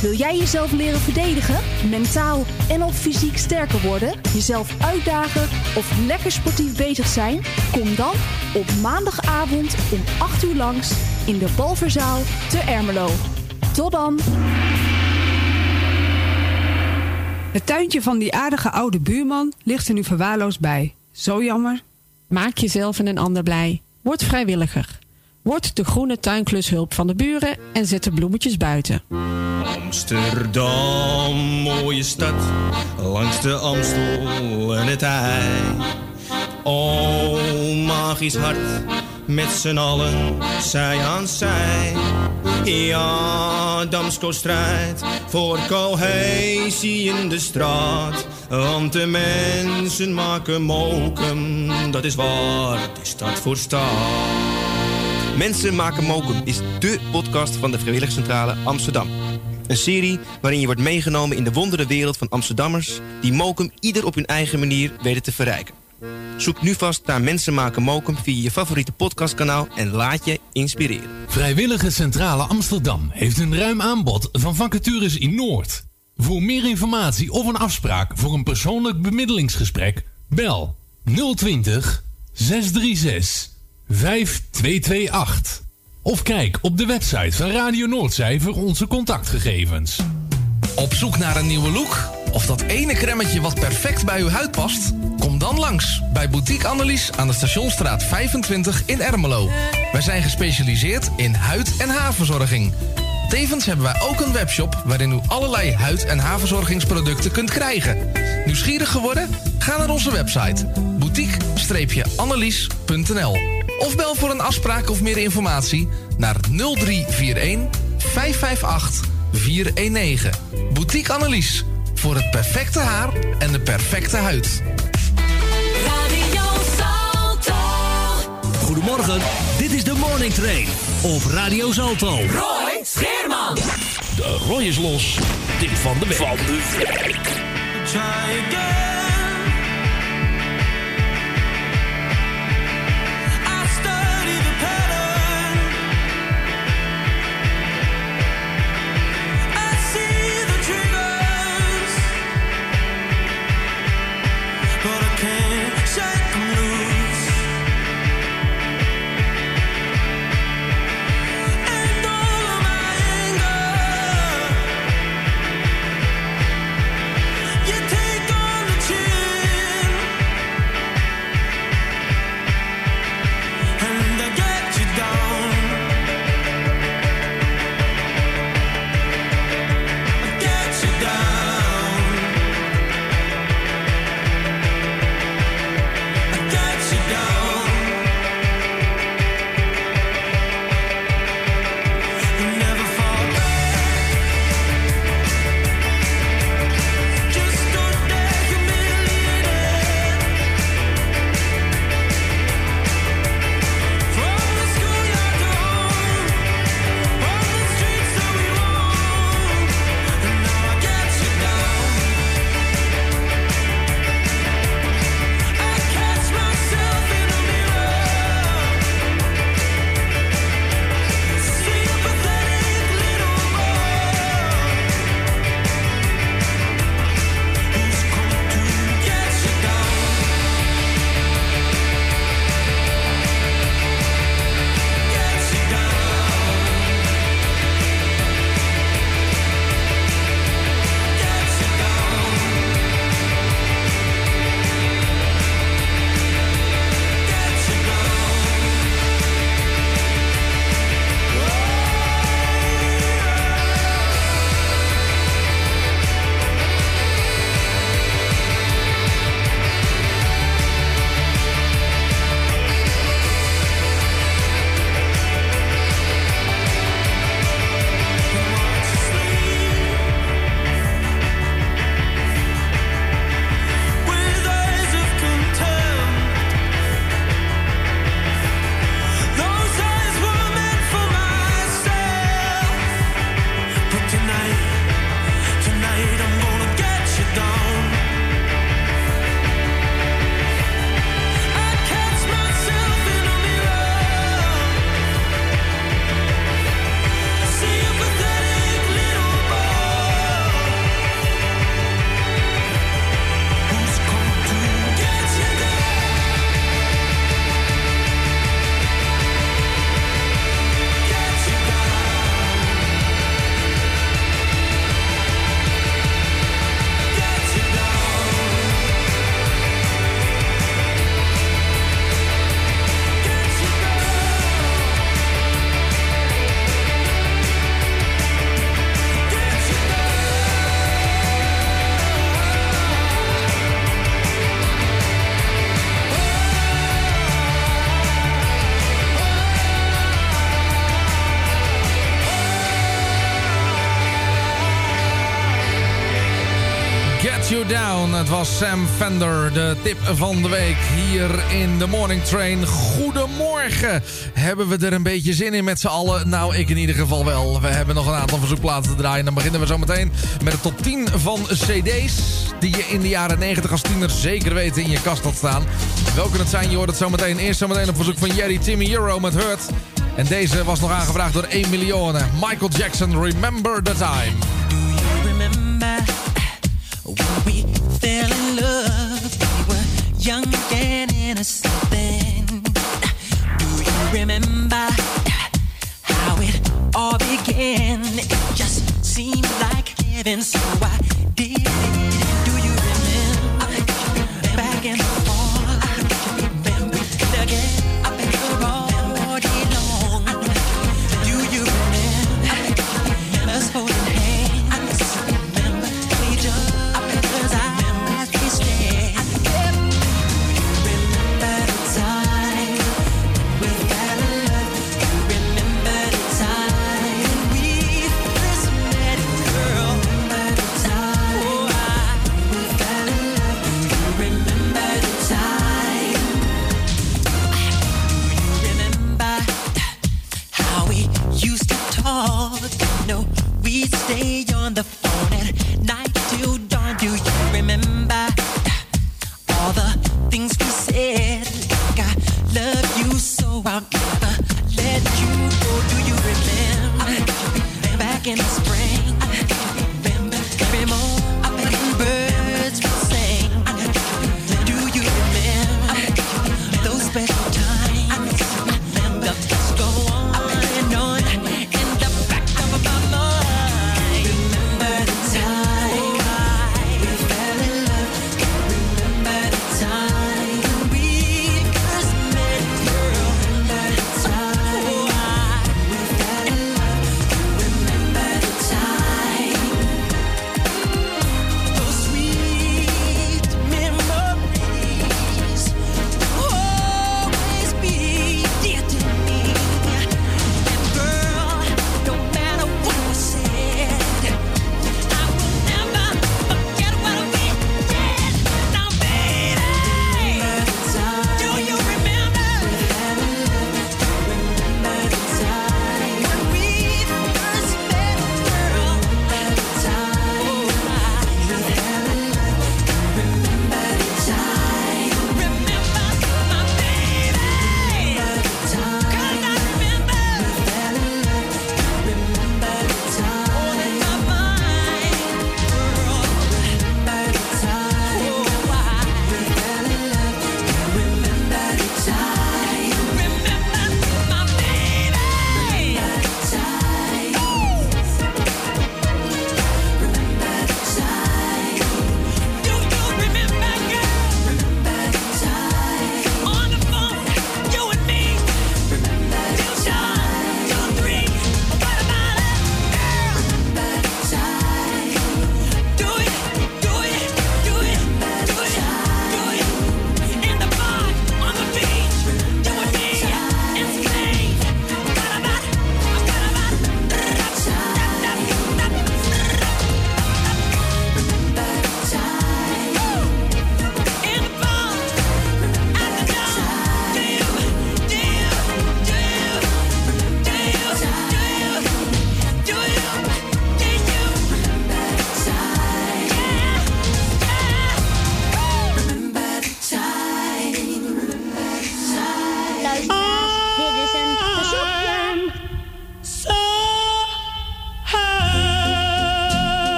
Wil jij jezelf leren verdedigen, mentaal en of fysiek sterker worden, jezelf uitdagen of lekker sportief bezig zijn? Kom dan op maandagavond om 8 uur langs in de Balverzaal te Ermelo. Tot dan! Het tuintje van die aardige oude buurman ligt er nu verwaarloosd bij. Zo jammer. Maak jezelf en een ander blij. Word vrijwilliger. Word de groene tuinklushulp van de buren en zet de bloemetjes buiten. Amsterdam, mooie stad, langs de Amstel en het IJ. O, magisch hart, met z'n allen, zij aan zij. Ja, Damsko strijdt voor cohesie in de straat. Want de mensen maken mokum, dat is waar de stad voor staat. Mensen maken mokum is dé podcast van de Vrijwilligerscentrale Amsterdam. Een serie waarin je wordt meegenomen in de wondere wereld van Amsterdammers die mokum ieder op hun eigen manier weten te verrijken. Zoek nu vast naar Mensen maken mokum via je favoriete podcastkanaal en laat je inspireren. Vrijwilligerscentrale Amsterdam heeft een ruim aanbod van vacatures in Noord. Voor meer informatie of een afspraak voor een persoonlijk bemiddelingsgesprek, bel 020 636 5228. Of kijk op de website van Radio Noordzij voor onze contactgegevens. Op zoek naar een nieuwe look? Of dat ene cremmetje wat perfect bij uw huid past? Kom dan langs bij Boutique Annelies aan de Stationsstraat 25 in Ermelo. Wij zijn gespecialiseerd in huid- en haarverzorging. Tevens hebben wij ook een webshop waarin u allerlei huid- en haarverzorgingsproducten kunt krijgen. Nieuwsgierig geworden? Ga naar onze website boutique-annelies.nl. Of bel voor een afspraak of meer informatie naar 0341 558 419. Boutique Annelies. Voor het perfecte haar en de perfecte huid. Radio Zalto. Goedemorgen, dit is de Morning Train op Radio Zalto. Roy Scheerman. De Roy is los. Tip van de week. Try again. You take on the chance. Let You Down. Het was Sam Fender, de tip van de week hier in The Morning Train. Goedemorgen. Hebben we er een beetje zin in met z'n allen? Nou, ik in ieder geval wel. We hebben nog een aantal verzoekplaten te draaien. Dan beginnen we zo meteen met de top 10 van cd's... die je in de jaren 90 als tiener zeker weten in je kast had staan. Welke het zijn, je hoort het zo meteen. Eerst zo meteen op verzoek van Jerry, Timmy Euro met Hurt. En deze was nog aangevraagd door Emilio Oren. Michael Jackson, Remember the Time. Do you remember when we fell in love? We were young and innocent then. Do you remember how it all began? It just seemed like heaven, so I did it. Do you remember back in the fall? We did it up in the road long. Do you remember us holding hands? We just up in the sky as we stand. Remember the time we fell in love. Remember the time we first met, girl. Remember the time we fell in love. Remember the time. Remember how we used to talk. No, we'd stay on the phone at night till dawn. Do you remember all the things we said? Like I love you, so I'll never let you go. Do you remember back in the spring? Remember every morning birds would sing. Do you remember those special times? The things go on in the back of my mind. Remember the time we fell in love. Remember the time we first met, girl. Remember the time we fell in love. Remember the time. Those sweet memories will always be dear to me. And girl, no matter what was said, I will never forget what we did. Now, baby, do you remember? Remember the time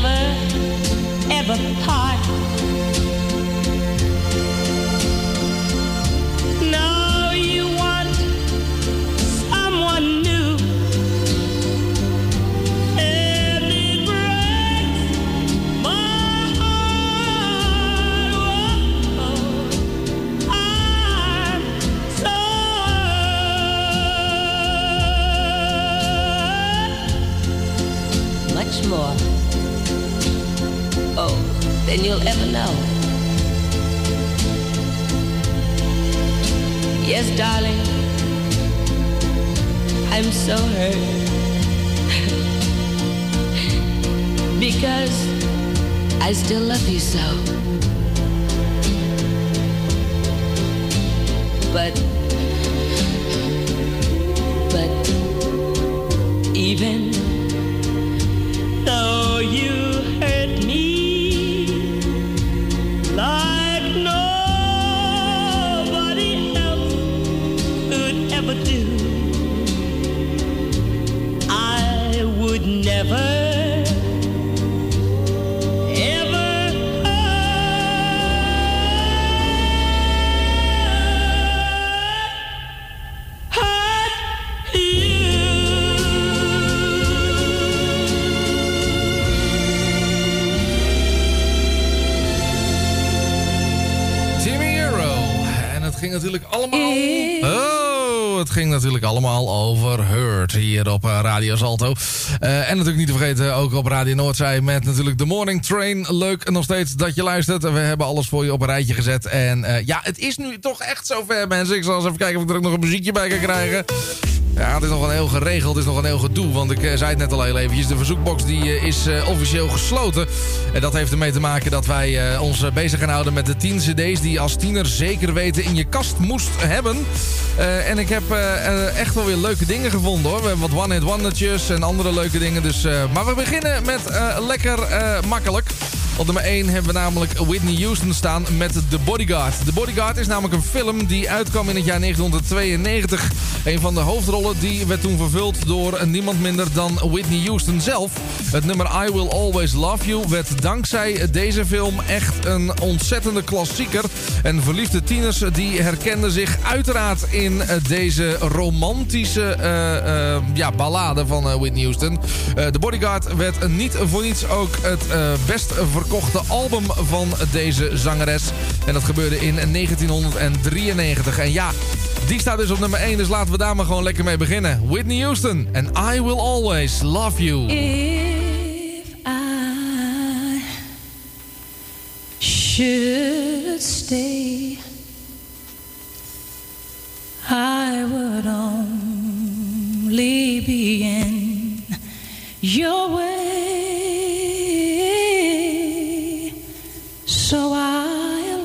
when we first met, girl. Remember the time we fell in love. Remember the time. Remember, my baby. Remember the time. Cause I remember. We fell in love. Remember the time. All in my mind, girl. Remember the time. We fell in love. Remember the time. Remember, my baby. Remember the time. Remember the time. Do you remember, girl? Remember the time. On the phone, you and me. Remember the time. 2, 3. What about us, girl? Remember the time. Do it, do it, do it, do it, do it. In the park, on the beach, you and me in Spain. What about in the park, at the dawn. Dit is een verzoekje. To think that you lied to me. I'm hurt way down deep inside of me. You said your love was true, and we'd never, ever part. than you'll ever know. Yes, darling, I'm so hurt because I still love you so. But even though you hurt me like nobody else could ever do, I would never. Allemaal over Hurt hier op Radio Zalto. En natuurlijk niet te vergeten, ook op Radio Noordzij met natuurlijk The Morning Train. Leuk nog steeds dat je luistert. We hebben alles voor je op een rijtje gezet. En ja, het is nu toch echt zover, mensen. Ik zal eens even kijken of ik er ook nog een muziekje bij kan krijgen. Ja, het is nog een heel geregeld, het is nog een heel gedoe. Want ik zei het net al heel eventjes, de verzoekbox die is officieel gesloten. En dat heeft ermee te maken dat wij ons bezig gaan houden met de 10 cd's... die je als tiener zeker weten in je kast moest hebben. En ik heb echt wel weer leuke dingen gevonden, hoor. We hebben wat one-hit wondertjes en andere leuke dingen. Dus, maar we beginnen met lekker makkelijk. Op nummer 1 hebben we namelijk Whitney Houston staan met The Bodyguard. The Bodyguard is namelijk een film die uitkwam in het jaar 1992. Een van de hoofdrollen die werd toen vervuld door niemand minder dan Whitney Houston zelf. Het nummer I Will Always Love You werd dankzij deze film echt een ontzettende klassieker. En verliefde tieners die herkenden zich uiteraard in deze romantische ballade van Whitney Houston. The Bodyguard werd niet voor niets ook het best verkochte album van deze zangeres. En dat gebeurde in 1993. En ja, die staat dus op nummer 1. Dus laten we daar maar gewoon lekker mee beginnen. Whitney Houston en I Will Always Love You. If I should stay, I would only be in your way. So I'll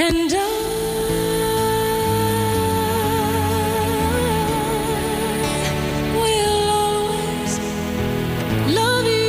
And I will always love you.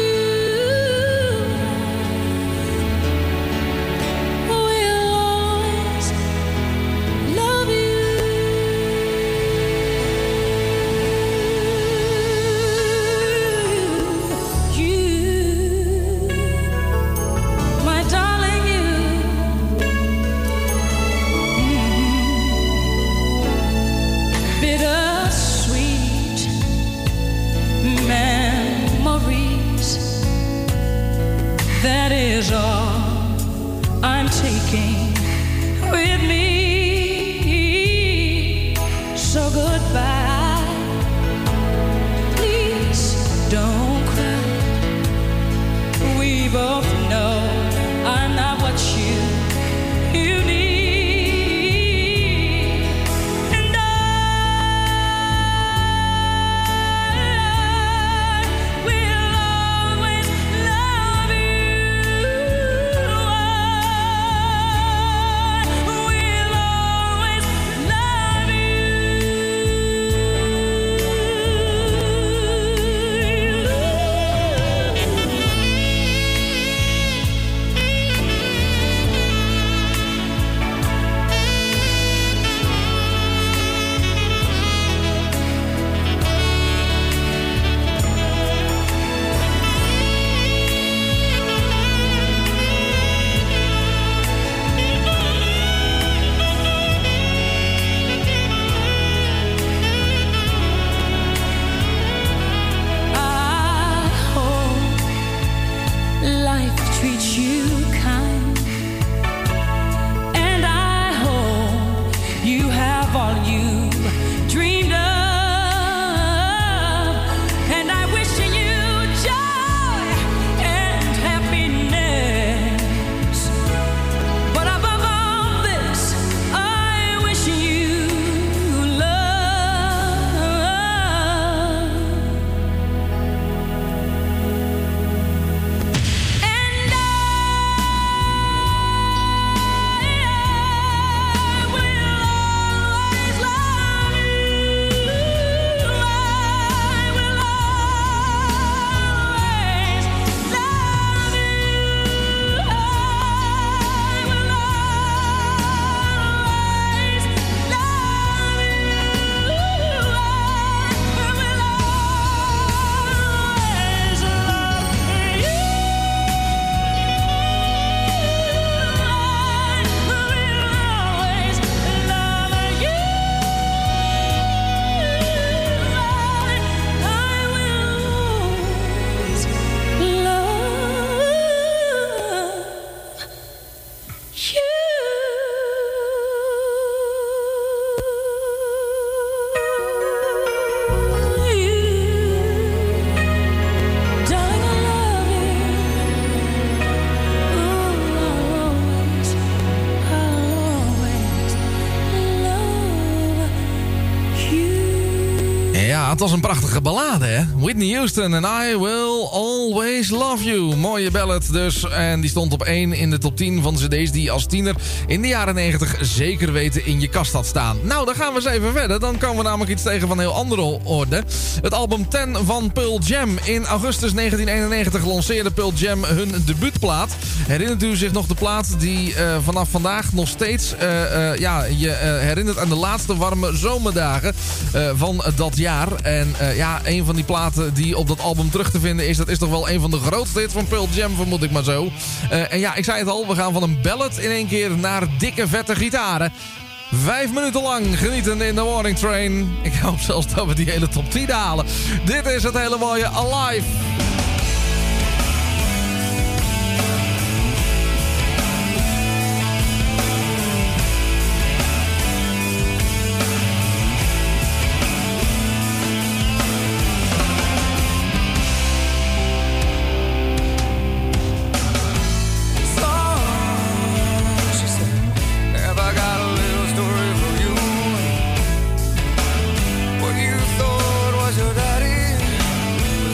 het was een prachtige ballade, hè? Whitney Houston en I Will Always Love You. Mooie ballad dus. En die stond op 1 in de top 10 van cd's die als tiener in de jaren 90 zeker weten in je kast had staan. Nou, dan gaan we eens even verder. Dan komen we namelijk iets tegen van heel andere orde. Het album 10 van Pearl Jam. In augustus 1991 lanceerde Pearl Jam hun debuutplaat. Herinnert u zich nog de plaat die vanaf vandaag nog steeds... herinnert aan de laatste warme zomerdagen van dat jaar. En een van die platen die op dat album terug te vinden is... dat is toch wel een van de grootste hits van Pearl Jam, vermoed ik maar zo. Ik zei het al, we gaan van een ballad in één keer naar dikke, vette gitaren. 5 minuten lang genieten in de Morning Train. Ik hoop zelfs dat we die hele top 10 halen. Dit is het hele mooie Alive.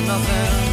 Nothing.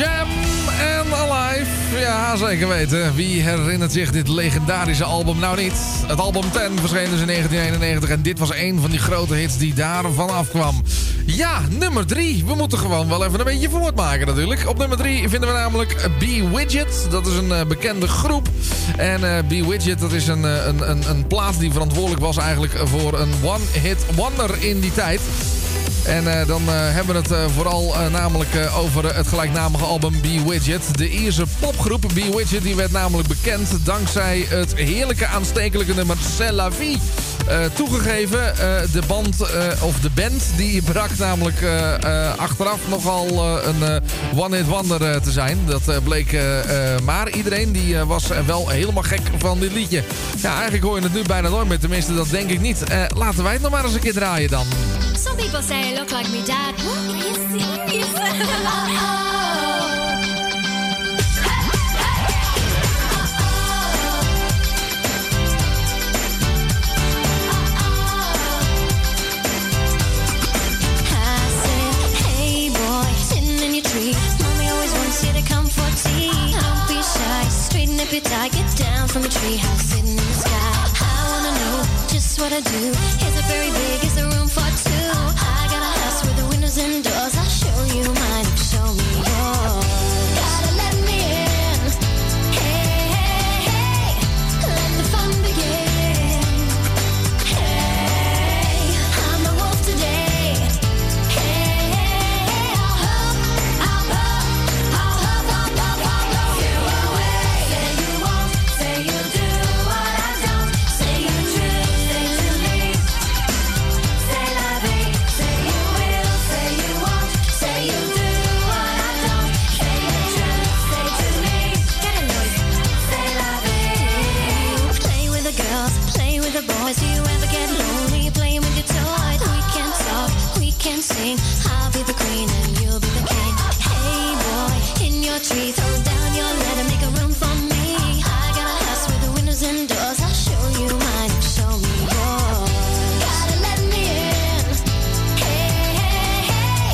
Jam en Alive. Ja, zeker weten. Wie herinnert zich dit legendarische album nou niet? Het album 10 verscheen dus in 1991 en dit was een van die grote hits die daarvan afkwam. Ja, nummer 3. We moeten gewoon wel even een beetje voortmaken natuurlijk. Op nummer 3 vinden we namelijk B. Widget. Dat is een bekende groep. En B. Widget, dat is een plaat die verantwoordelijk was eigenlijk voor een one-hit wonder in die tijd. En dan hebben we het vooral namelijk over het gelijknamige album B. Widget. De Ierse popgroep B. Widget die werd namelijk bekend dankzij het heerlijke aanstekelijke nummer C'est la vie. Toegegeven, de band die brak namelijk achteraf nogal een one-hit wonder te zijn. Dat bleek maar iedereen die was wel helemaal gek van dit liedje. Ja, eigenlijk hoor je het nu bijna nooit meer, tenminste dat denk ik niet. Laten wij het nog maar eens een keer draaien dan. Some people say I look like me dad. What? Are you serious? Oh. If I get down from a treehouse sitting in the sky, I wanna know just what I do. Is it very big? Is there room for two? I got a house with the windows and doors. I'll show you mine, show me yours. Gotta let me in. Hey, hey, hey. Let the fun begin. Hey, I'm a wolf today. Hey, hey, hey. I'll hope you away. Say you do what I don't. Say you're true, say to me. Say la vie, say you will, say you won't. Say you do what I don't. Say you're true, say to me. Get a noise, say la vie. Play with the girls, play with the boys. Do you ever get lonely playing with your toys? We can talk, we can sing. I'll be the queen and you'll be the king. Hey boy, in your tree, throw down your letter, make a room for me. Indoors, I'll show you mine, show me yours. Gotta let me in. Hey, hey, hey.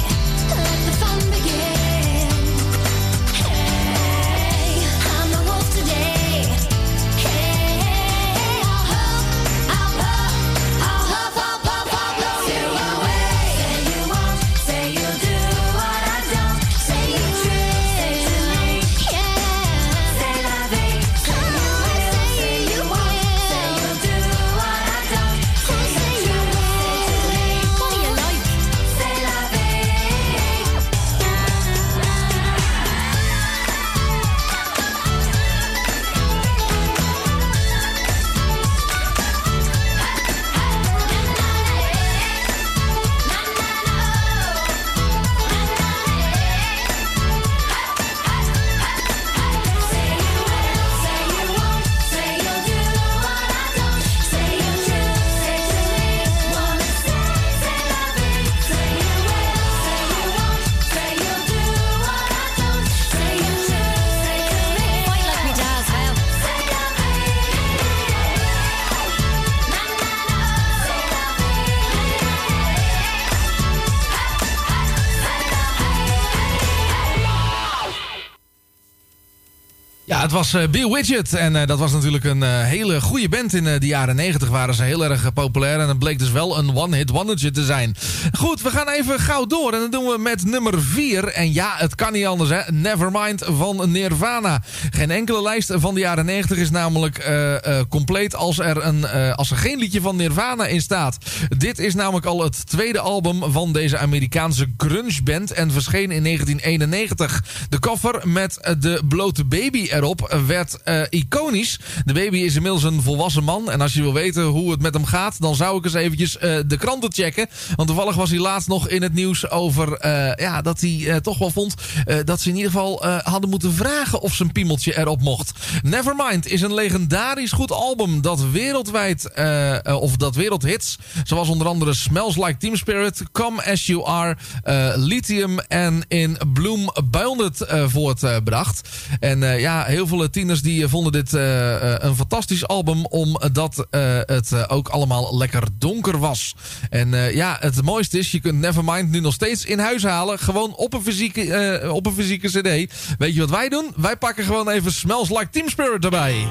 Let the fun begin. Hey, I'm a wolf today. Hey, hey, hey. I'll blow you away. Say you won't, say you do what I don't. Say you true, say to me. Yeah. Say la vie, say you. Het was B. Widget en dat was natuurlijk een hele goede band. In de jaren 90 waren ze heel erg populair en het bleek dus wel een one-hit wondertje te zijn. Goed, we gaan even gauw door en dat doen we met nummer 4. En ja, het kan niet anders hè, Nevermind van Nirvana. Geen enkele lijst van de jaren 90 is namelijk compleet als er geen liedje van Nirvana in staat. Dit is namelijk al het tweede album van deze Amerikaanse grunge band en verscheen in 1991. De cover met de blote baby erop werd iconisch. De baby is inmiddels een volwassen man. En als je wil weten hoe het met hem gaat, dan zou ik eens eventjes de kranten checken. Want toevallig was hij laatst nog in het nieuws over dat hij toch wel vond dat ze in ieder geval hadden moeten vragen of zijn piemeltje erop mocht. Nevermind is een legendarisch goed album dat wereldwijd wereldhits, zoals onder andere Smells Like Teen Spirit, Come As You Are, Lithium en In Bloom Bounded voortbracht. En heel veel tieners die vonden dit een fantastisch album, omdat het ook allemaal lekker donker was. En ja, het mooiste is, je kunt Nevermind nu nog steeds in huis halen. Gewoon op een fysieke cd. Weet je wat wij doen? Wij pakken gewoon even Smells Like Teen Spirit erbij.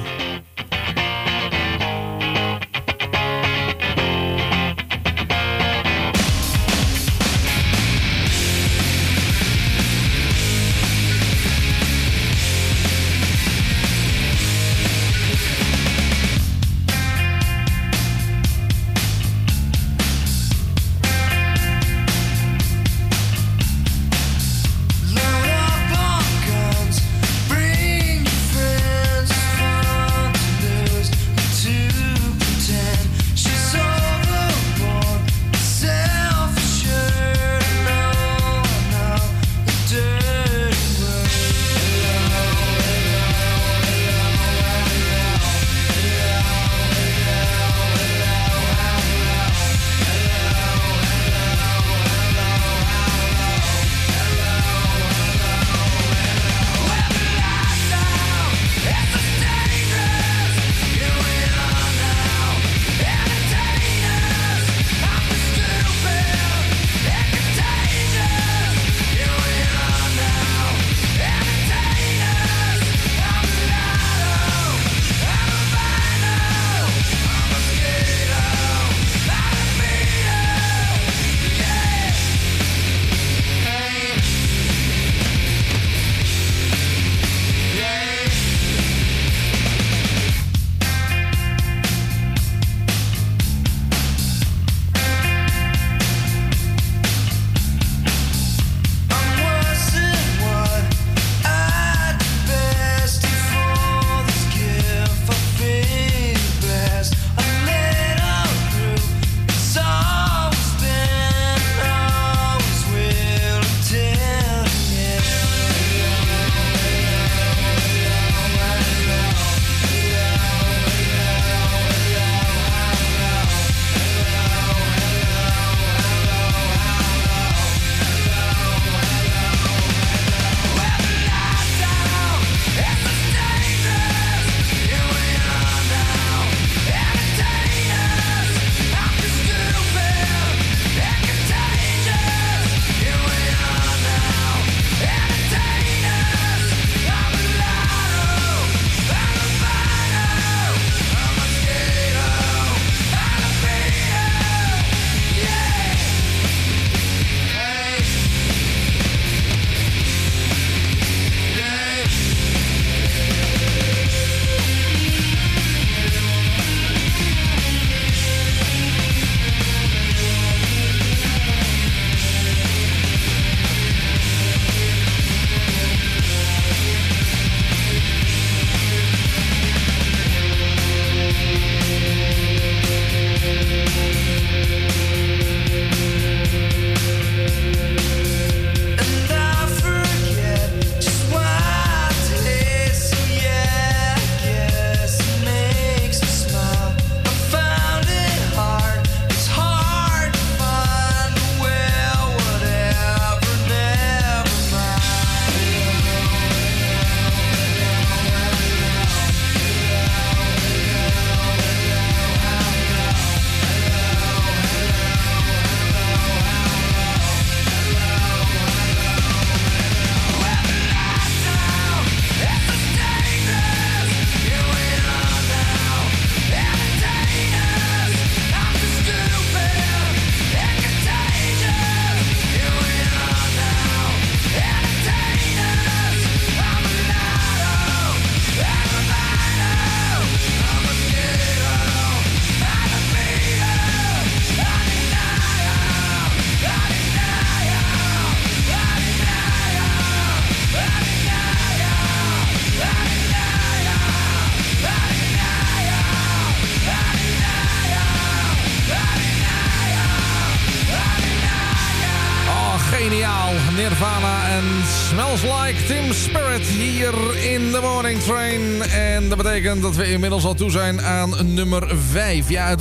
geniaal. Nirvana en Smells Like Teen Spirit hier in The Morning Train. En dat betekent dat we inmiddels al toe zijn aan nummer 5. Ja, het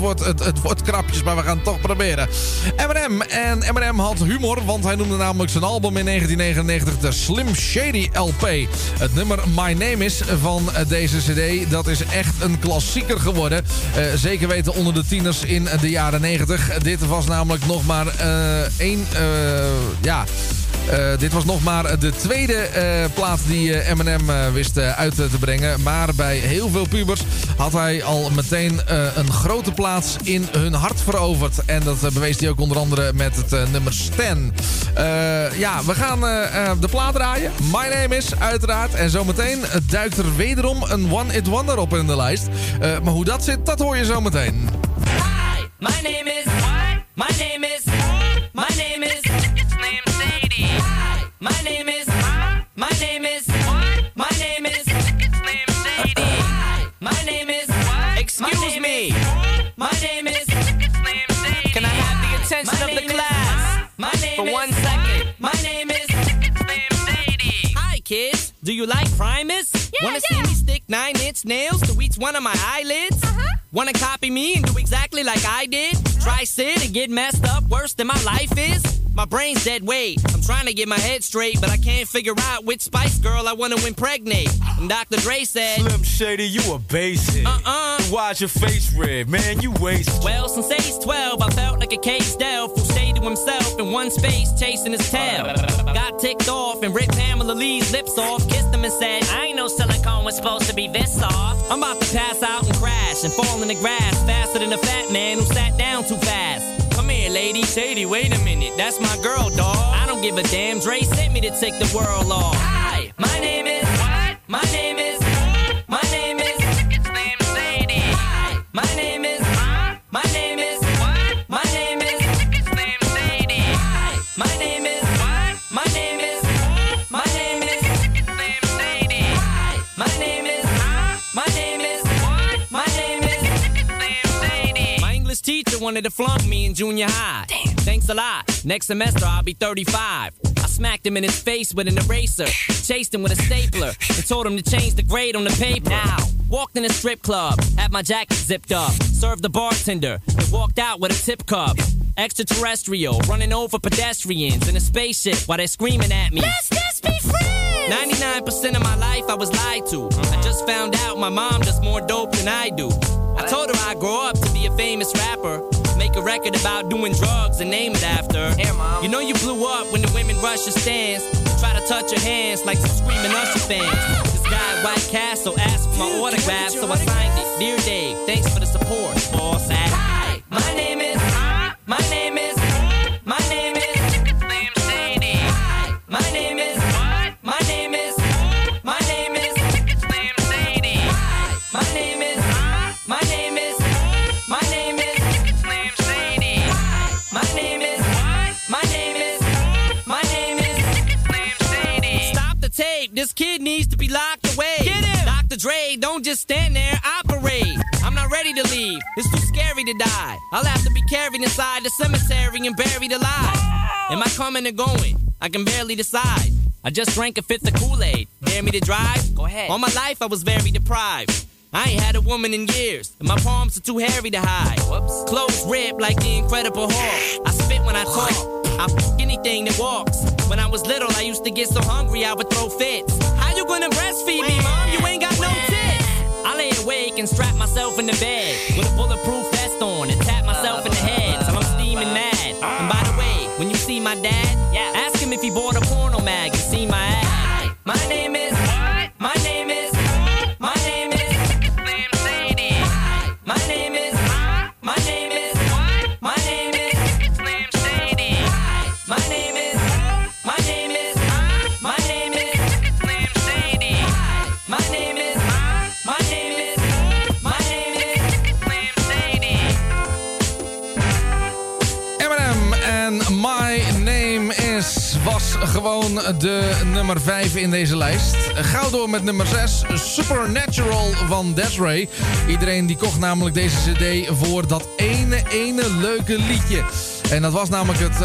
wordt krapjes, maar we gaan het toch proberen. Eminem. En Eminem had humor, want hij noemde namelijk zijn album in 1999 de Slim Shady LP. Het nummer My Name Is van deze cd, dat is echt een klassieker geworden. Zeker weten onder de tieners in de jaren 90. Dit was namelijk nog maar de tweede plaat die Eminem wist uit te brengen. Maar bij heel veel pubers had hij al meteen een grote plaats in hun hart veroverd. En dat bewees hij ook onder andere met het nummer Stan. We gaan de plaat draaien. My Name Is, uiteraard. En zometeen duikt er wederom een One It Wonder op in de lijst. Maar hoe dat zit, dat hoor je zometeen. Hi, my name is... What? My name is... What? My name is... My name is, my name is, what? My name is, it's name Sadie. My name is, what? Excuse me. My name is, it's name Sadie. Can I have the attention of the class? My name is, for 1 second. My name is, it's name Sadie. Hi kids, do you like Primus? Yeah, wanna see me stick 9-inch nails to each one of my eyelids? Uh-huh. Wanna copy me and do exactly like I did? Try sit and get messed up worse than my life is? My brain's dead weight. I'm trying to get my head straight, but I can't figure out which Spice Girl I want to impregnate. And Dr. Dre said, Slim Shady, you a basic. Why's your face red? Man, you wasted. Well, since age 12, I felt like a caged elf who stayed to himself in one space chasing his tail. Got ticked off and ripped Pamela Lee's lips off. Kissed him and said, I ain't no silicone was supposed to be this soft. I'm about to pass out and crash and fall in the grass faster than a fat man who sat down too fast. Come here, lady. Shady, wait a minute. That's my girl, dawg. I don't give a damn. Dre sent me to take the world off. Hi, my name is... What? My name is... What? My name is... It's name Sadie. Hi, my name is... Huh? My name is... What? My name is... It's name Sadie. Hi, my name is... What? My name is... What? My name is... It's name Sadie. Hi, my name is... Huh? My name is... What? My name is... It's name Sadie. My English teacher wanted to flunk me in junior high. Damn. Thanks a lot. Next semester, I'll be 35. I smacked him in his face with an eraser, chased him with a stapler, and told him to change the grade on the paper. Now, walked in a strip club, had my jacket zipped up, served the bartender, and walked out with a tip cup. Extraterrestrial, running over pedestrians in a spaceship while they're screaming at me. Let's just be friends! 99% of my life I was lied to. I just found out my mom does more dope than I do. I told her I'd grow up to be a famous rapper. Make a record about doing drugs and name it after. Hey, Mom. You know you blew up when the women rush your stands. Try to touch your hands like some screaming Usher fans. This guy at White Castle asked for my autograph, so I signed it. Dear Dave, thanks for the support, boss. Hi, my name is... My name is... My name is... It's name Sadie. Hi, my name is... What? My name is... My name is... It's name Sadie. Hi, my name is... My name is... My name is... My name is, what? My name is, what? My name is, it's name Sadie. Stop the tape, this kid needs to be locked away. Get him! Dr. Dre, don't just stand there, operate. I'm not ready to leave, it's too scary to die. I'll have to be carried inside the cemetery and buried alive. Am I coming or going? I can barely decide. I just drank a fifth of Kool-Aid. Dare me to drive? Go ahead. All my life I was very deprived. I ain't had a woman in years, and my palms are too hairy to hide. Whoops. Clothes ripped like the Incredible Hulk. I spit when I talk. I fuck anything that walks. When I was little, I used to get so hungry I would throw fits. How you gonna breastfeed me, Mom? You ain't got no tits. I lay awake and strap myself in the bed with a bulletproof vest on and tap myself in the head till I'm steaming mad. And by the way, when you see my dad, ask him if he bought a porno mag and see my ass. Hi, my name is. What? My name is. My name is. My name is, my name is, what? My name is, it's name Sadie. My name is, my name is, my name is, it's name Sadie. My name is, my name is, my name is, it's name Sadie. Eminem en My Name Is was gewoon de nummer 5 in deze lijst. Gauw door met nummer 6, Supernatural van Des'ree. Iedereen die kocht namelijk deze cd voor dat ene leuke liedje. En dat was namelijk het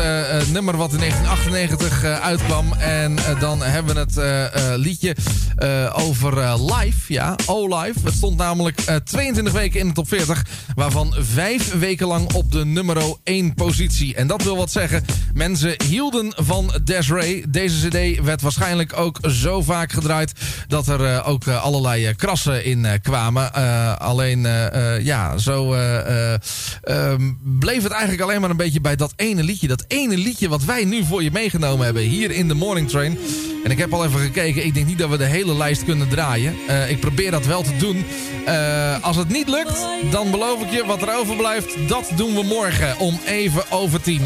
nummer wat in 1998 uitkwam. En dan hebben we het liedje over Live. Ja, Oh Live. Het stond namelijk 22 weken in de top 40. Waarvan 5 weken lang op de nummer 1 positie. En dat wil wat zeggen. Mensen hielden van Des'ree. Deze cd werd waarschijnlijk ook zo vaak gedraaid dat er ook allerlei krassen in kwamen. Bleef het eigenlijk alleen maar een beetje bij dat ene liedje. Dat ene liedje wat wij nu voor je meegenomen hebben hier in The Morning Train. En ik heb al even gekeken. Ik denk niet dat we de hele lijst kunnen draaien. Ik probeer dat wel te doen. Als het niet lukt, dan beloof ik je wat er overblijft. Dat doen we morgen om 9:45.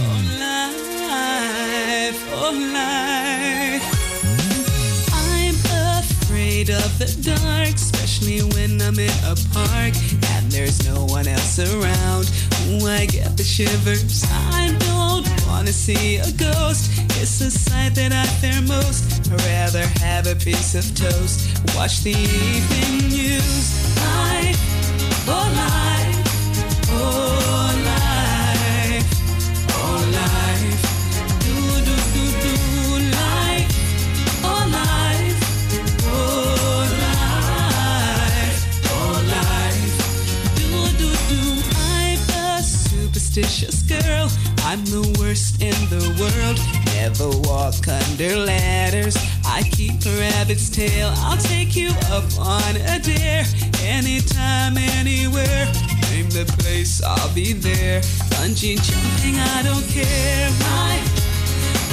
Of the dark, especially when I'm in a park and there's no one else around. Ooh, I get the shivers. I don't wanna see a ghost. It's the sight that I fear most. I'd rather have a piece of toast. Watch the evening news. Life, oh life, oh life, oh life. Do do do do life, oh life, oh. Superstitious girl, I'm the worst in the world. Never walk under ladders. I keep a rabbit's tail. I'll take you up on a dare. Anytime, anywhere. Name the place, I'll be there. Bungee jumping, I don't care. Life,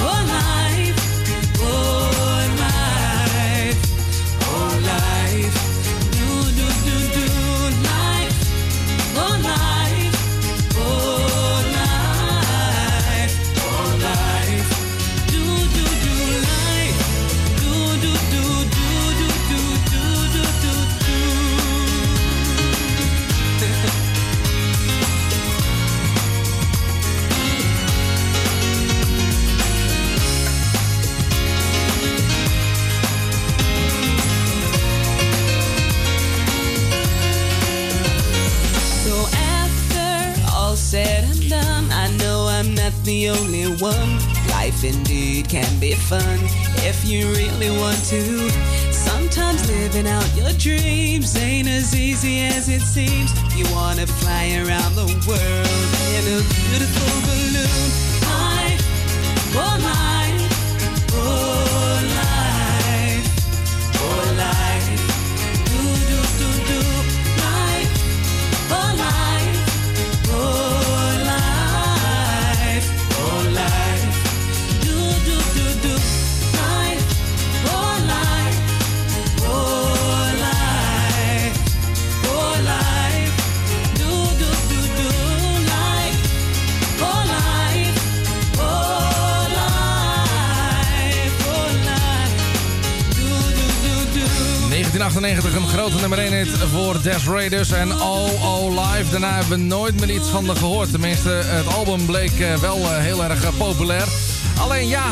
oh life, oh life, oh life. Do do do do life, oh life. Said and done, I know I'm not the only one. Life indeed can be fun if you really want to. Sometimes living out your dreams ain't as easy as it seems. You wanna fly around the world in a beautiful balloon. Life, oh life, oh life, oh life. Do do do do life, oh life, oh. In 1998 een grote nummer 1 hit voor Des'ree dus en Oh Live. Daarna hebben we nooit meer iets van haar gehoord. Tenminste, het album bleek wel heel erg populair. Alleen ja,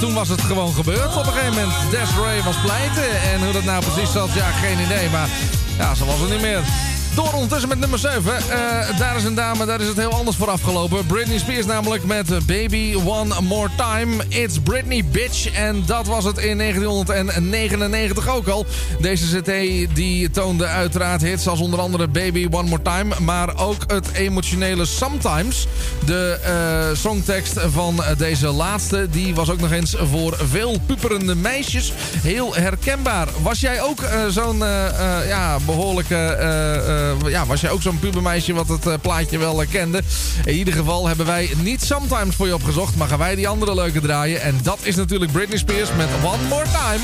toen was het gewoon gebeurd. Op een gegeven moment, Des'ree was pleiten. En hoe dat nou precies zat, ja, geen idee. Maar ja, ze was er niet meer. Door ondertussen met nummer 7. Daar is een dame, daar is het heel anders voor afgelopen. Britney Spears namelijk met Baby One More Time. It's Britney Bitch. En dat was het in 1999 ook al. Deze cd die toonde uiteraard hits als onder andere Baby One More Time. Maar ook het emotionele Sometimes. De songtekst van deze laatste. Die was ook nog eens voor veel puberende meisjes heel herkenbaar. Was jij ook zo'n pubermeisje wat het plaatje wel kende? In ieder geval hebben wij niet Sometimes voor je opgezocht, maar gaan wij die andere leuke draaien. En dat is natuurlijk Britney Spears met One More Time.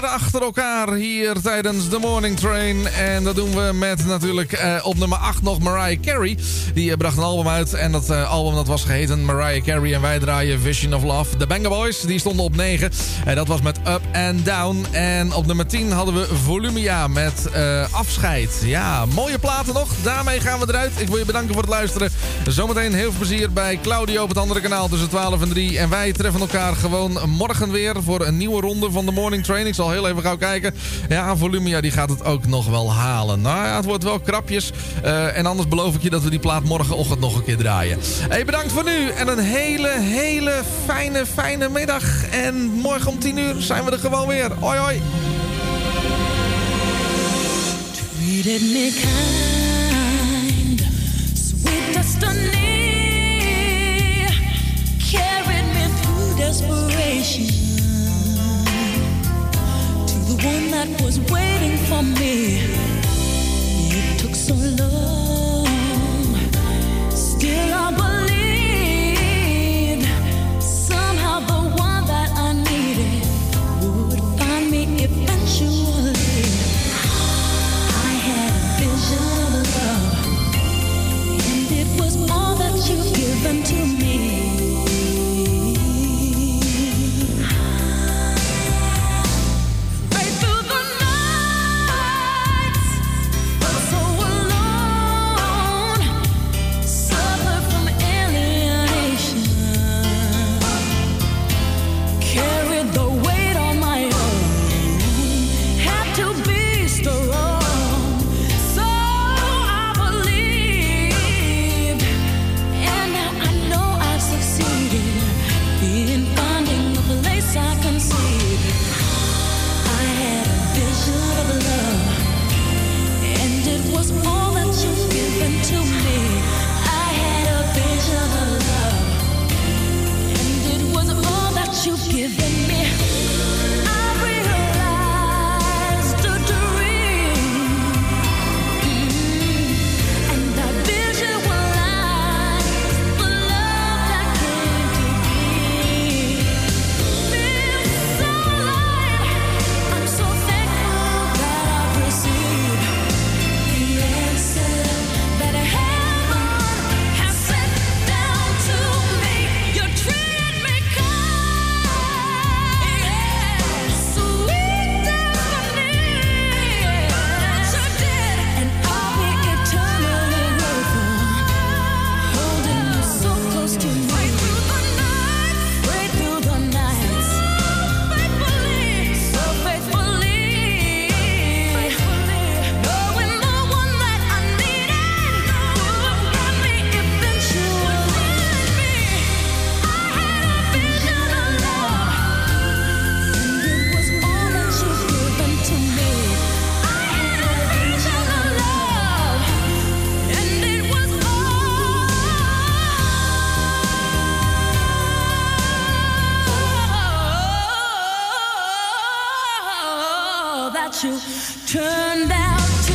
keren achter elkaar hier tijdens The Morning Train. En dat doen we met natuurlijk op nummer 8 nog Mariah Carey. Die bracht een album uit en dat album dat was geheten Mariah Carey. En wij draaien Vision of Love. De Banger Boys, die stonden op 9. Dat was met Up and Down. En op nummer 10 hadden we Volumia met Afscheid. Ja, mooie platen nog. Daarmee gaan we eruit. Ik wil je bedanken voor het luisteren. Zometeen heel veel plezier bij Claudio op het andere kanaal tussen 12 en 3. En wij treffen elkaar gewoon morgen weer voor een nieuwe ronde van de Morning Train. Ik zal heel even gauw kijken. Ja, Volumia die gaat het ook nog wel halen. Nou ja, het wordt wel krapjes. En anders beloof ik je dat we die plaat morgenochtend nog een keer draaien. Hey, bedankt voor nu. En een hele fijne middag. En morgen om 10 uur zijn we er gewoon weer. Hoi, hoi. Treated me kind, sweet destiny, carried me through desperation, to the one that was waiting for me. It took so long, still I believed, somehow the one that I needed would find me eventually. You've given to me. Right through the night, felt so alone, suffered from alienation, carried the weight on my own, had to be strong. You've given me. I realized a dream, and I visualized the love that came to me. Feels so light. I'm so thankful that I've received the answer that heaven has sent down to me. Your dream. You turned out to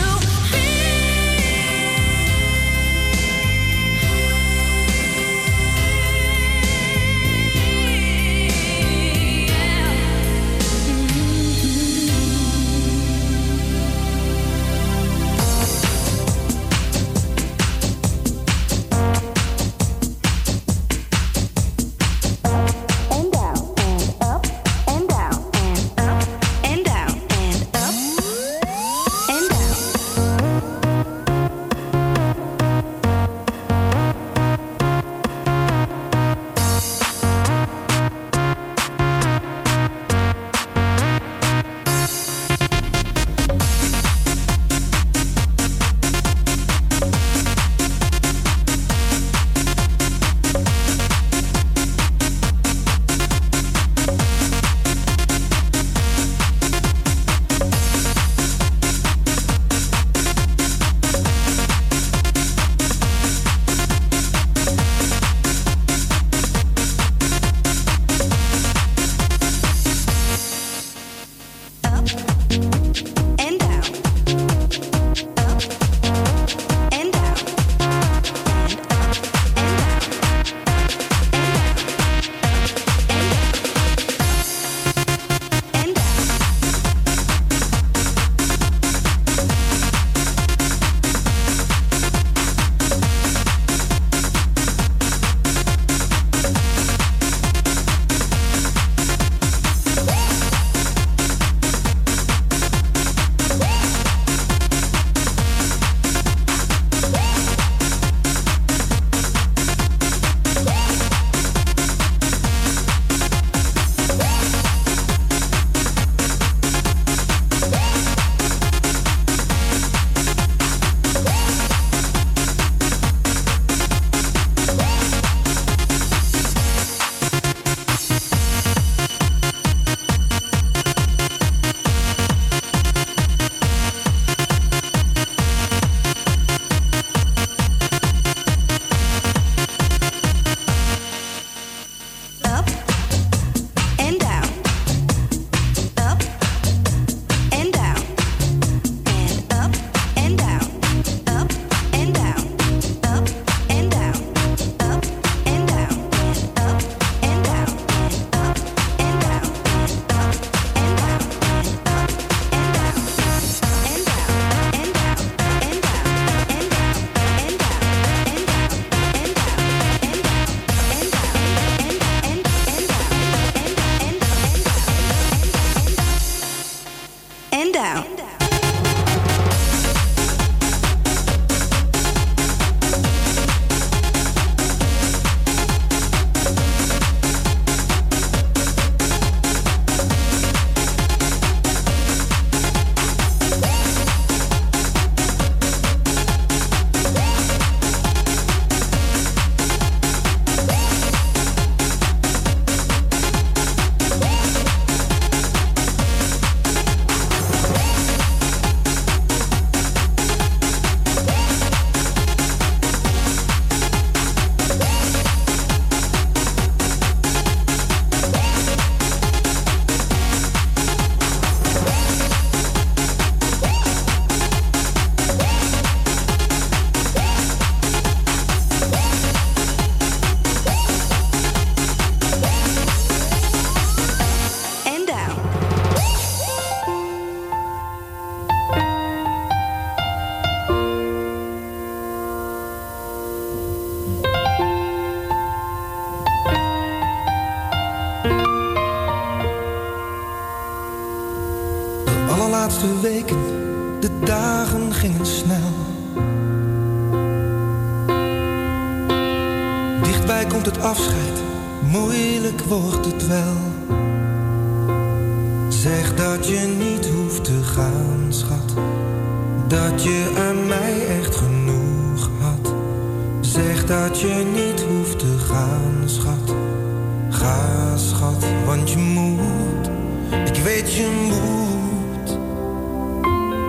and down.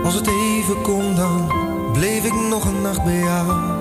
Als het even kon dan, bleef ik nog een nacht bij jou.